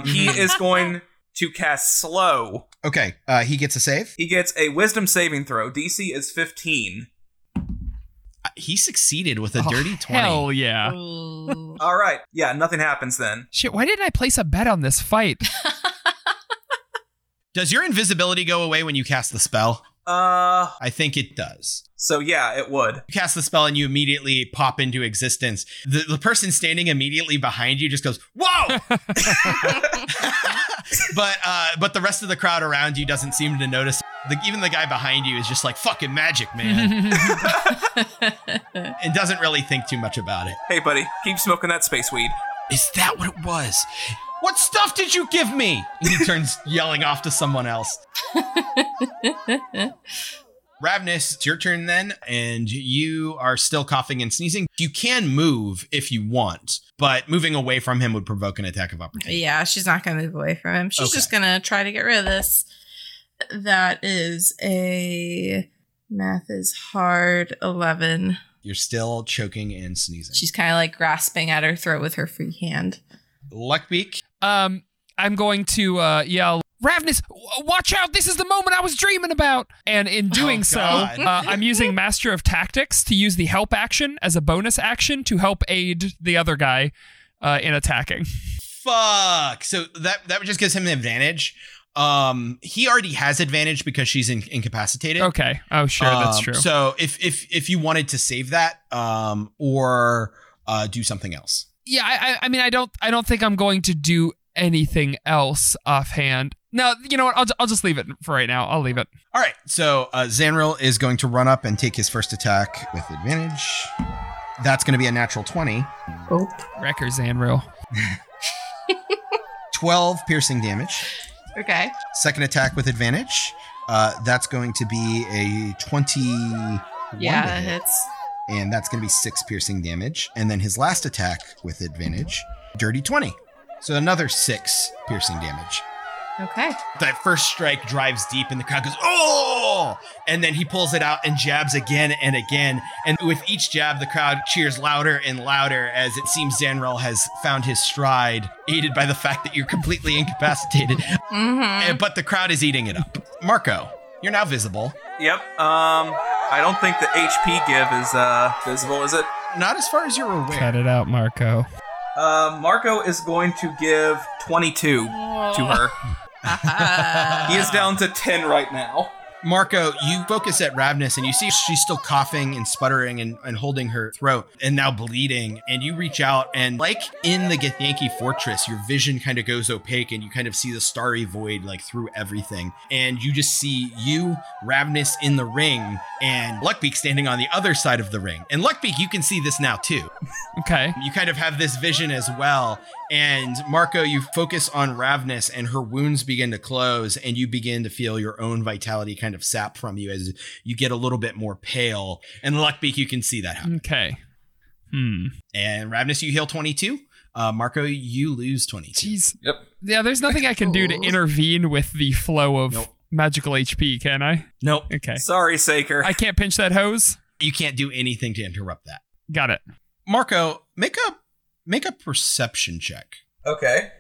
He is going to cast Slow. Okay, he gets a save? He gets a Wisdom saving throw. DC is 15. He succeeded with a dirty 20. Hell yeah. All right. Yeah, nothing happens then. Shit, why didn't I place a bet on this fight? Does your invisibility go away when you cast the spell? I think it does. So yeah, it would. You cast the spell and you immediately pop into existence. The person standing immediately behind you just goes, whoa! But the rest of the crowd around you doesn't seem to notice. Even the guy behind you is just like, fucking magic, man. And doesn't really think too much about it. Hey, buddy, keep smoking that space weed. Is that what it was? What stuff did you give me? And he turns yelling off to someone else. Ravness, it's your turn then, and you are still coughing and sneezing. You can move if you want, but moving away from him would provoke an attack of opportunity. Yeah, she's not going to move away from him. She's just going to try to get rid of this. That is a... Math is hard. 11. You're still choking and sneezing. She's kind of like grasping at her throat with her free hand. Luckbeak? I'm going to yell, Ravness, watch out! This is the moment I was dreaming about! And in doing I'm using Master of Tactics to use the help action as a bonus action to help aid the other guy in attacking. Fuck! So that just gives him an advantage. He already has advantage because she's incapacitated. Okay. Oh, sure, that's true. So if you wanted to save that or do something else. Yeah, I mean, I don't think I'm going to do anything else offhand. No, you know what? I'll just leave it for right now. I'll leave it. All right. So Zanril is going to run up and take his first attack with advantage. That's going to be a natural 20. Oh, wrecker Zanril. 12 piercing damage. Okay. Second attack with advantage. That's going to be a 21. Yeah, that hits. And that's going to be 6 piercing damage. And then his last attack with advantage, dirty 20. So another 6 piercing damage. Okay. That first strike drives deep and the crowd goes, oh! And then he pulls it out and jabs again and again. And with each jab, the crowd cheers louder and louder as it seems Zanril has found his stride, aided by the fact that you're completely incapacitated. Mm-hmm. But the crowd is eating it up. Marco, you're now visible. Yep. I don't think the HP give is visible, is it? Not as far as you're aware. Cut it out, Marco. Marco is going to give 22 to her. He is down to 10 right now. Marco, you focus at Ravness and you see she's still coughing and sputtering and holding her throat and now bleeding. And you reach out and like in the Githyanki fortress, your vision kind of goes opaque and you kind of see the starry void like through everything. And you just see you, Ravness in the ring and Luckbeak standing on the other side of the ring. And Luckbeak, you can see this now too. Okay. You kind of have this vision as well. And Marco, you focus on Ravness and her wounds begin to close and you begin to feel your own vitality kind of sap from you as you get a little bit more pale. And Luckbeak, you can see that happen. Okay. And Ravness, you heal 22. Marco, you lose 22. Jeez. Yep. Yeah, there's nothing I can do to intervene with the flow of magical HP, can I? Nope. Okay. Sorry, Saker. I can't pinch that hose? You can't do anything to interrupt that. Got it. Marco, make a perception check. Okay.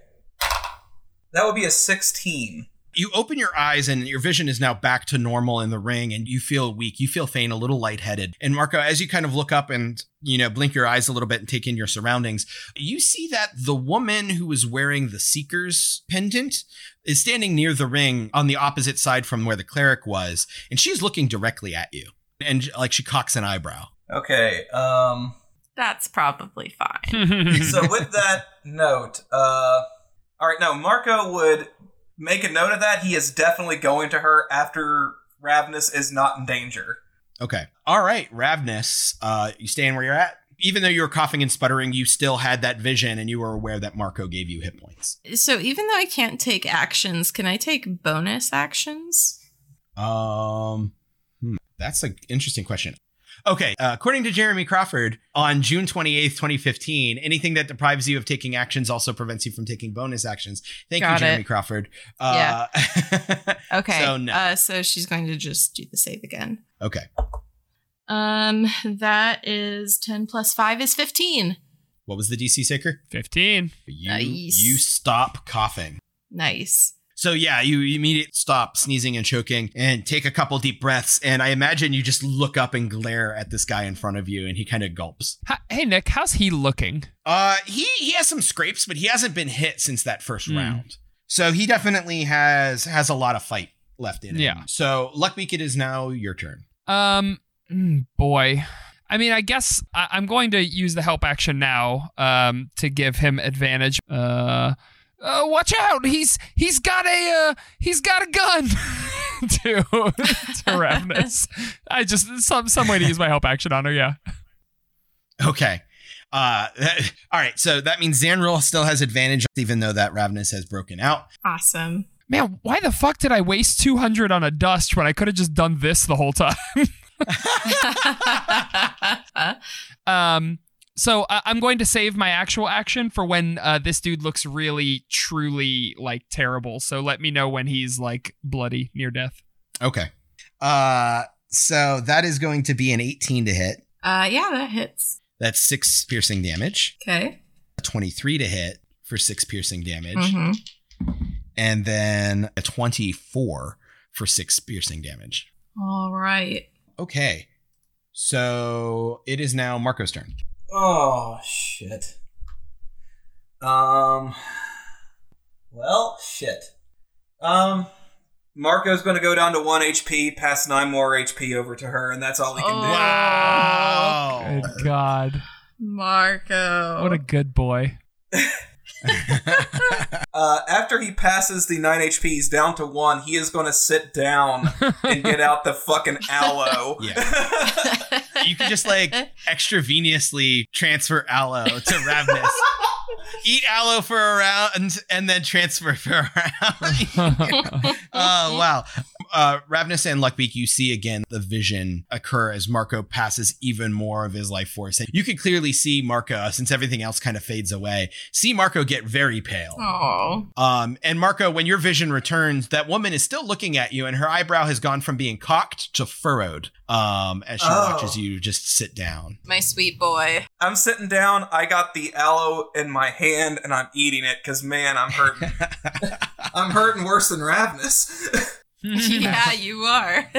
That would be a 16. You open your eyes and your vision is now back to normal in the ring and you feel weak. You feel faint, a little lightheaded. And Marco, as you kind of look up and, you know, blink your eyes a little bit and take in your surroundings, you see that the woman who was wearing the Seeker's pendant is standing near the ring on the opposite side from where the cleric was. And she's looking directly at you. And like she cocks an eyebrow. Okay. That's probably fine. So with that note, all right, no, Marco would... Make a note of that. He is definitely going to her after Ravness is not in danger. Okay. All right, Ravness, you staying where you're at? even though you were coughing and sputtering, you still had that vision and you were aware that Marco gave you hit points. So even though I can't take actions, can I take bonus actions? That's an interesting question. Okay, according to Jeremy Crawford, on June 28th, 2015, anything that deprives you of taking actions also prevents you from taking bonus actions. Thank you, Jeremy Crawford. Yeah. Okay, so, no. So she's going to just do the save again. Okay. That is 10 plus 5 is 15. What was the DC, Saker? 15. You stop coughing. Nice. So yeah, you immediately stop sneezing and choking and take a couple deep breaths. And I imagine you just look up and glare at this guy in front of you and he kind of gulps. Hey, Nick, how's he looking? He has some scrapes, but he hasn't been hit since that first round. So he definitely has a lot of fight left in him. Yeah. So Luckbeak, it is now your turn. Boy. I mean, I guess I'm going to use the help action now to give him advantage. Watch out! He's got a gun to Ravness. I just some way to use my help action on her. Yeah. Okay. All right. So that means Zanril still has advantage, even though that Ravness has broken out. Awesome. Man, why the fuck did I waste 200 on a dust when I could have just done this the whole time? So I'm going to save my actual action for when this dude looks really, truly, like, terrible. So let me know when he's, like, bloody near death. Okay. So that is going to be an 18 to hit. Yeah, that hits. That's 6 piercing damage. Okay. 23 to hit for 6 piercing damage. Mm-hmm. And then a 24 for 6 piercing damage. All right. Okay. So it is now Marco's turn. Oh, shit. Well, shit. Marco's going to go down to 1 HP, pass 9 more HP over to her, and that's all he can do. Wow. Good God. Marco. What a good boy. After he passes the 9 HPs down to 1, he is going to sit down and get out the fucking aloe. Yeah. You can just, like, extravenously transfer aloe to Ravness. Eat aloe for a round and then transfer for a round. Oh, wow. Ravness and Luckbeak, you see again the vision occur as Marco passes even more of his life force. And you can clearly see Marco, since everything else kind of fades away, see Marco get very pale. Oh. And Marco, when your vision returns, that woman is still looking at you and her eyebrow has gone from being cocked to furrowed as she watches you just sit down. My sweet boy. I'm sitting down. I got the aloe in my hand and I'm eating it because, man, I'm hurting. I'm hurting worse than Ravness. Yeah, you are.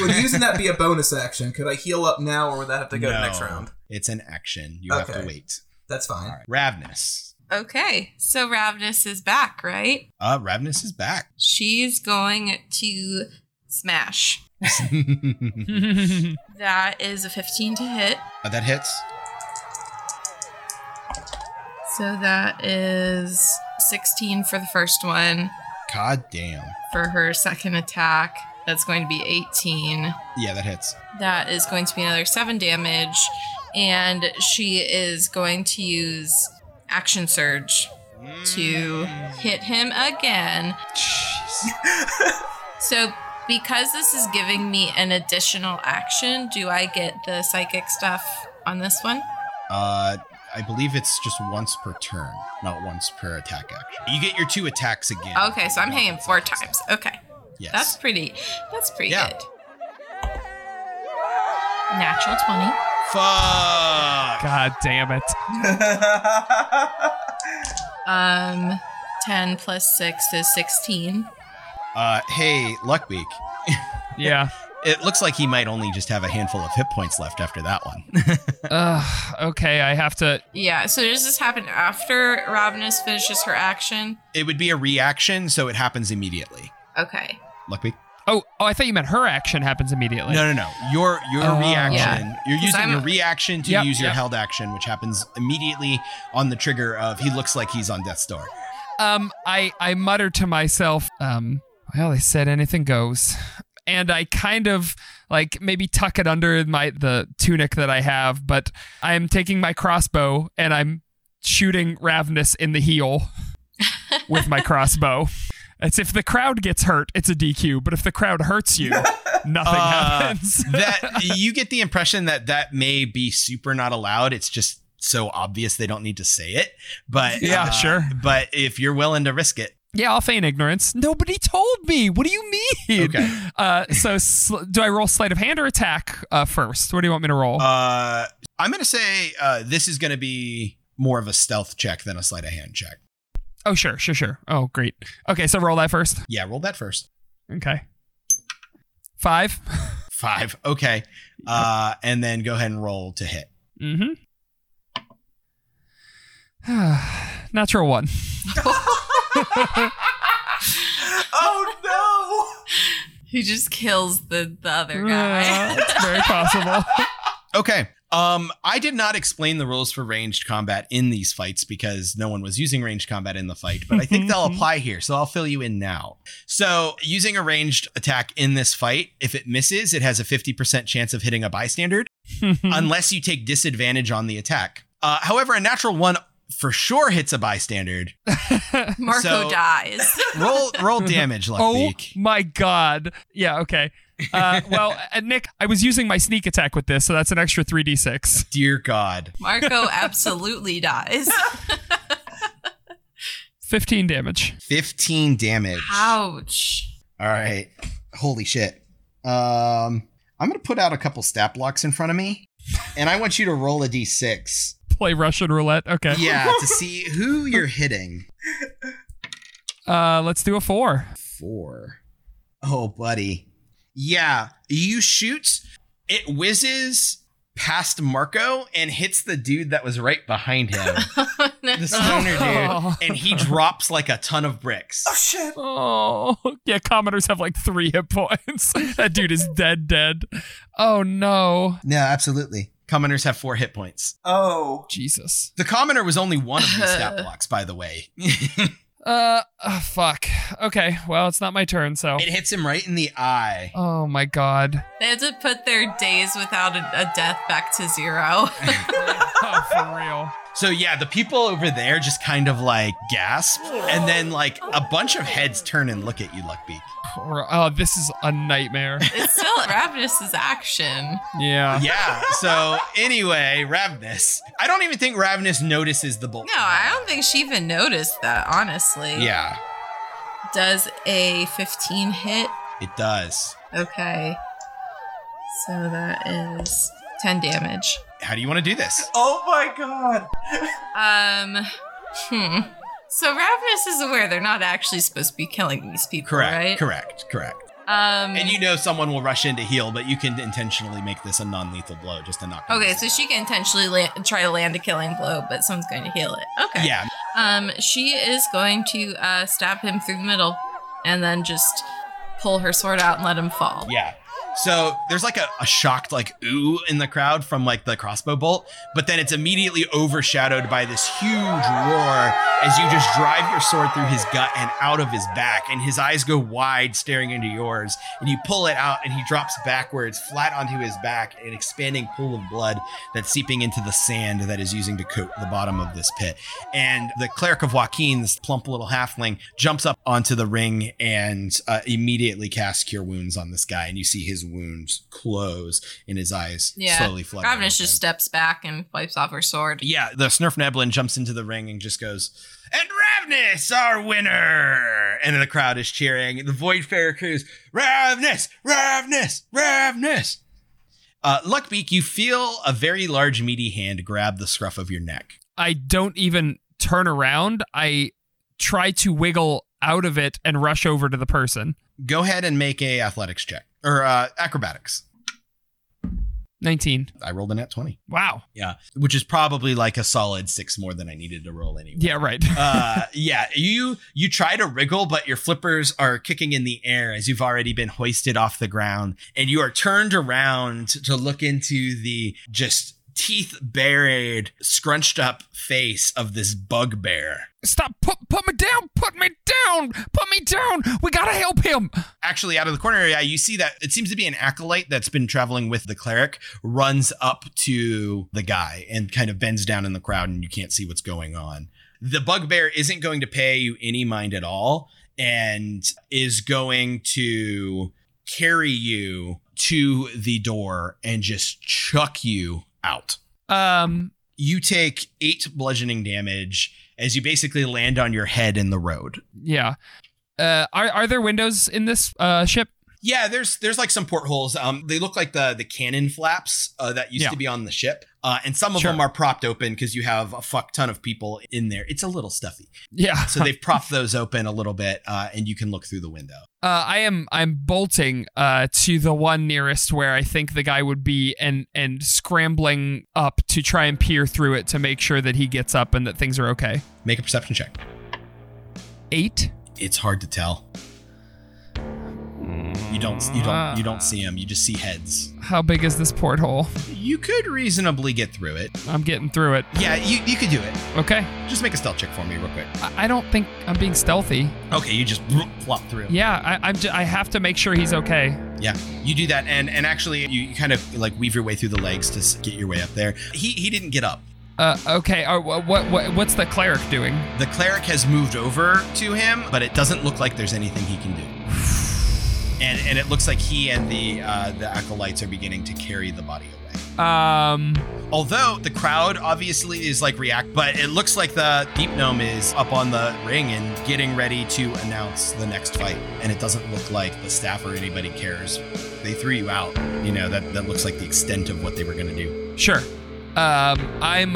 Would using that be a bonus action? Could I heal up now or would that have to go to the next round? It's an action. You have to wait. That's fine. Right. Ravness. Okay, so Ravness is back, right? Ravness is back. She's going to smash. That is a 15 to hit. That hits. So that is 16 for the first one. God damn. For her second attack, that's going to be 18. Yeah, that hits. That is going to be another 7 damage. And she is going to use Action Surge to hit him again. Jeez. So because this is giving me an additional action, do I get the psychic stuff on this one? I believe it's just once per turn, not once per attack action. You get your 2 attacks again. Okay, so I'm hitting 4 times. Okay. Yes. That's pretty good. Natural 20. Fuck! God damn it. 10 plus 6 is 16. Hey, Luckbeak. Yeah. It looks like he might only just have a handful of hit points left after that one. Okay, I have to... Yeah, so does this happen after Ravness finishes her action? It would be a reaction, so it happens immediately. Okay. Luckbeak? Oh, I thought you meant her action happens immediately. No. Your reaction. Yeah. You're using your reaction to use your held action, which happens immediately on the trigger of he looks like he's on death's door. I mutter to myself, well, they said anything goes... And I kind of like maybe tuck it under the tunic that I have, but I'm taking my crossbow and I'm shooting Ravness in the heel with my crossbow. It's if the crowd gets hurt, it's a DQ, but if the crowd hurts you, nothing happens. That you get the impression that may be super not allowed. It's just so obvious they don't need to say it. But yeah, sure. But if you're willing to risk it. Yeah, I'll feign ignorance. Nobody told me. What do you mean? Okay. So do I roll sleight of hand or attack first? What do you want me to roll? I'm going to say this is going to be more of a stealth check than a sleight of hand check. Oh, sure. Oh, great. Okay, so roll that first. Yeah, roll that first. Okay. 5. 5. Okay. And then go ahead and roll to hit. Mm-hmm. Natural 1. Oh no! He just kills the other guy. It's very possible. Okay. I did not explain the rules for ranged combat in these fights because no one was using ranged combat in the fight, but I think they'll apply here, so I'll fill you in now. So using a ranged attack in this fight, if it misses, it has a 50% chance of hitting a bystander unless you take disadvantage on the attack. However, a natural 1 for sure hits a bystander. Marco dies. Roll damage, Luckbeak. Oh my god. Yeah, okay. Nick, I was using my sneak attack with this, so that's an extra 3d6. Dear God. Marco absolutely dies. 15 damage. 15 damage. Ouch. All right. Holy shit. I'm going to put out a couple stat blocks in front of me, and I want you to roll a d6. Play Russian roulette? Okay. Yeah, to see who you're hitting. Let's do a 4. 4. Oh, buddy. Yeah, you shoot, it whizzes past Marco and hits the dude that was right behind him. Oh, no. The stoner dude, and he drops like a ton of bricks. Oh, shit. Oh, yeah, commoners have like 3 hit points. That dude is dead. Oh, no. No, absolutely. Commoners have 4 hit points. Oh. Jesus. The commoner was only one of these stat blocks, by the way. Fuck. Okay, well, it's not my turn, so. It hits him right in the eye. Oh, my God. They had to put their days without a death back to 0. Oh, for real. So, yeah, the people over there just kind of, like, gasp, and then, like, a bunch of heads turn and look at you, Luckbeak. Oh, this is a nightmare. It's still Ravness's action. Yeah. Yeah. So anyway, Ravness. I don't even think Ravness notices the bolt. No, I don't think she even noticed that, honestly. Yeah. Does a 15 hit? It does. Okay. So that is 10 damage. How do you want to do this? Oh my God. So Ravness is aware they're not actually supposed to be killing these people, right? Correct. And you know someone will rush in to heal, but you can intentionally make this a non-lethal blow just to knock them. Okay, so she can intentionally try to land a killing blow, but someone's going to heal it. Okay. Yeah. She is going to stab him through the middle and then just pull her sword out and let him fall. Yeah. So there's like a shocked like ooh in the crowd from like the crossbow bolt, but then it's immediately overshadowed by this huge roar as you just drive your sword through his gut and out of his back, and his eyes go wide staring into yours, and you pull it out and he drops backwards flat onto his back, an expanding pool of blood that's seeping into the sand that is using to coat the bottom of this pit. And the cleric of Joaquin, this plump little halfling, jumps up onto the ring and immediately casts Cure Wounds on this guy, and you see his wounds close and his eyes slowly flutter. Ravness just steps back and wipes off her sword. Yeah, the Snurf Neblin jumps into the ring and just goes, "And Ravness, our winner!" And the crowd is cheering. The Voidfarer crews, "Ravness! Ravness! Ravness!" Luckbeak, you feel a very large meaty hand grab the scruff of your neck. I don't even turn around. I try to wiggle out of it and rush over to the person. Go ahead and make a athletics check. Or acrobatics. 19. I rolled a nat 20. Wow. Yeah. Which is probably like a solid 6 more than I needed to roll anyway. Yeah, right. You try to wriggle, but your flippers are kicking in the air as you've already been hoisted off the ground. And you are turned around to look into the just teeth buried, scrunched up face of this bugbear. Stop. Put me down. Put me down. We gotta help. help him. Actually, out of the corner of your eye, you see that it seems to be an acolyte that's been traveling with the cleric, runs up to the guy and kind of bends down in the crowd, and you can't see what's going on. The bugbear isn't going to pay you any mind at all and is going to carry you to the door and just chuck you out. You take 8 bludgeoning damage as you basically land on your head in the road. Yeah. Are there windows in this ship? Yeah, there's like some portholes. They look like the cannon flaps that used to be on the ship. And some of them are propped open because you have a fuck ton of people in there. It's a little stuffy. Yeah. So they've propped those open a little bit and you can look through the window. I'm bolting to the one nearest where I think the guy would be and scrambling up to try and peer through it to make sure that he gets up and that things are okay. Make a perception check. 8. It's hard to tell. You don't see him. You just see heads. How big is this porthole? You could reasonably get through it. I'm getting through it. Yeah, you could do it. Okay. Just make a stealth check for me real quick. I don't think I'm being stealthy. Okay, you just flop through. Yeah, I have to make sure he's okay. Yeah, you do that. And actually, you kind of like weave your way through the legs to get your way up there. He didn't get up. Okay. What's the cleric doing? The cleric has moved over to him, but it doesn't look like there's anything he can do. And it looks like he and the acolytes are beginning to carry the body away. Although the crowd obviously is like react, but it looks like the deep gnome is up on the ring and getting ready to announce the next fight. And it doesn't look like the staff or anybody cares. They threw you out. You know, that looks like the extent of what they were going to do. Sure. I'm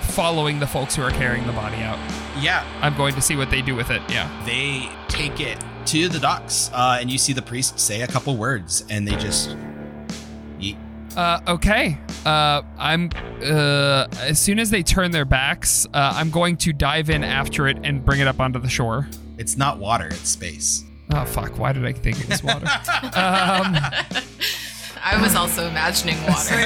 following the folks who are carrying the body out. Yeah. I'm going to see what they do with it. Yeah. They take it to the docks, and you see the priest say a couple words, and they just yeet. Okay. I'm as soon as they turn their backs, I'm going to dive in after it and bring it up onto the shore. It's not water, it's space. Oh, fuck. Why did I think it was water? I was also imagining water.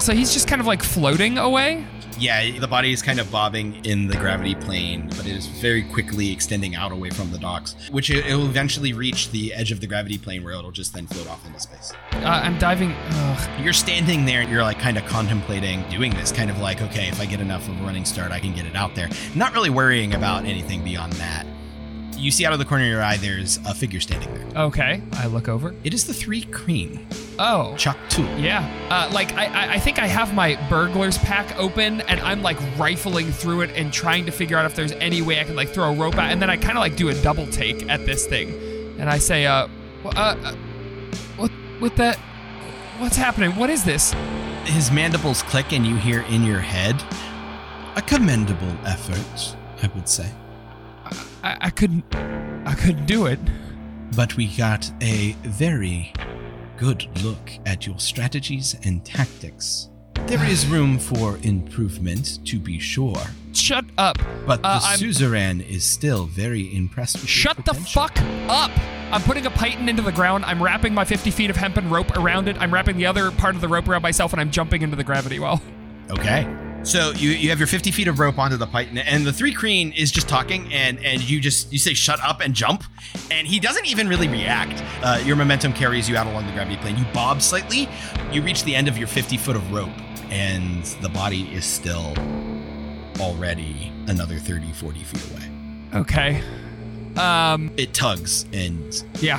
So he's just kind of like floating away. Yeah, the body is kind of bobbing in the gravity plane, but it is very quickly extending out away from the docks, which it will eventually reach the edge of the gravity plane where it'll just then float off into space. I'm diving. Ugh. You're standing there and you're like kind of contemplating doing this, kind of like, okay, if I get enough of a running start, I can get it out there. Not really worrying about anything beyond that. You see out of the corner of your eye, there's a figure standing there. Okay, I look over. It is the 3 Kreen. Oh. Chuck 2. Yeah. I think I have my burglar's pack open, and I'm like rifling through it and trying to figure out if there's any way I can like throw a rope out, and then I kind of like do a double take at this thing. And I say, what's happening? What is this? His mandibles click, and you hear in your head, a commendable effort, I would say. I couldn't do it. But we got a very good look at your strategies and tactics. There is room for improvement, to be sure. Shut up. But the Suzerain is still very impressed with your potential. Shut the fuck up. I'm putting a python into the ground. I'm wrapping my 50 feet of hempen rope around it. I'm wrapping the other part of the rope around myself, and I'm jumping into the gravity well. Okay. So you have your 50 feet of rope onto the python, and the 3 Kreen is just talking, and you say shut up and jump, and he doesn't even really react. Your momentum carries you out along the gravity plane. You bob slightly, you reach the end of your 50 foot of rope, and the body is still already another 30, 40 feet away. Okay. It tugs and... Yeah.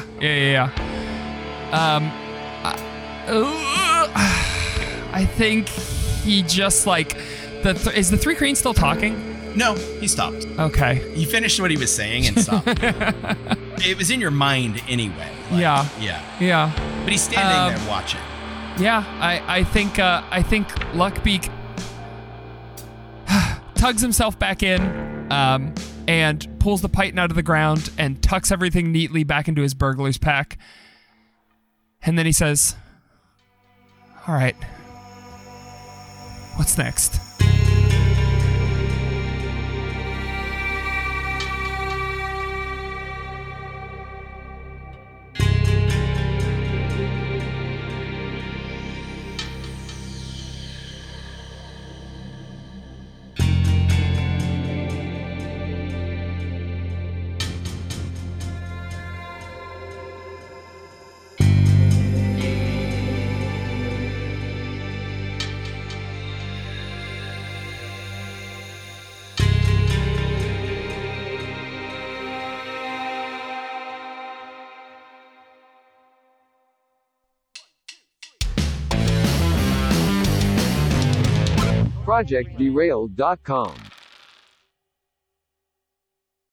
I think... He just like, is the 3 Kreen still talking? No, he stopped. Okay. He finished what he was saying and stopped. It was in your mind anyway. Like, yeah. But he's standing there watching. Yeah, I think Luckbeak tugs himself back in and pulls the python out of the ground and tucks everything neatly back into his burglar's pack. And then he says, all right. What's next? ProjectDerailed.com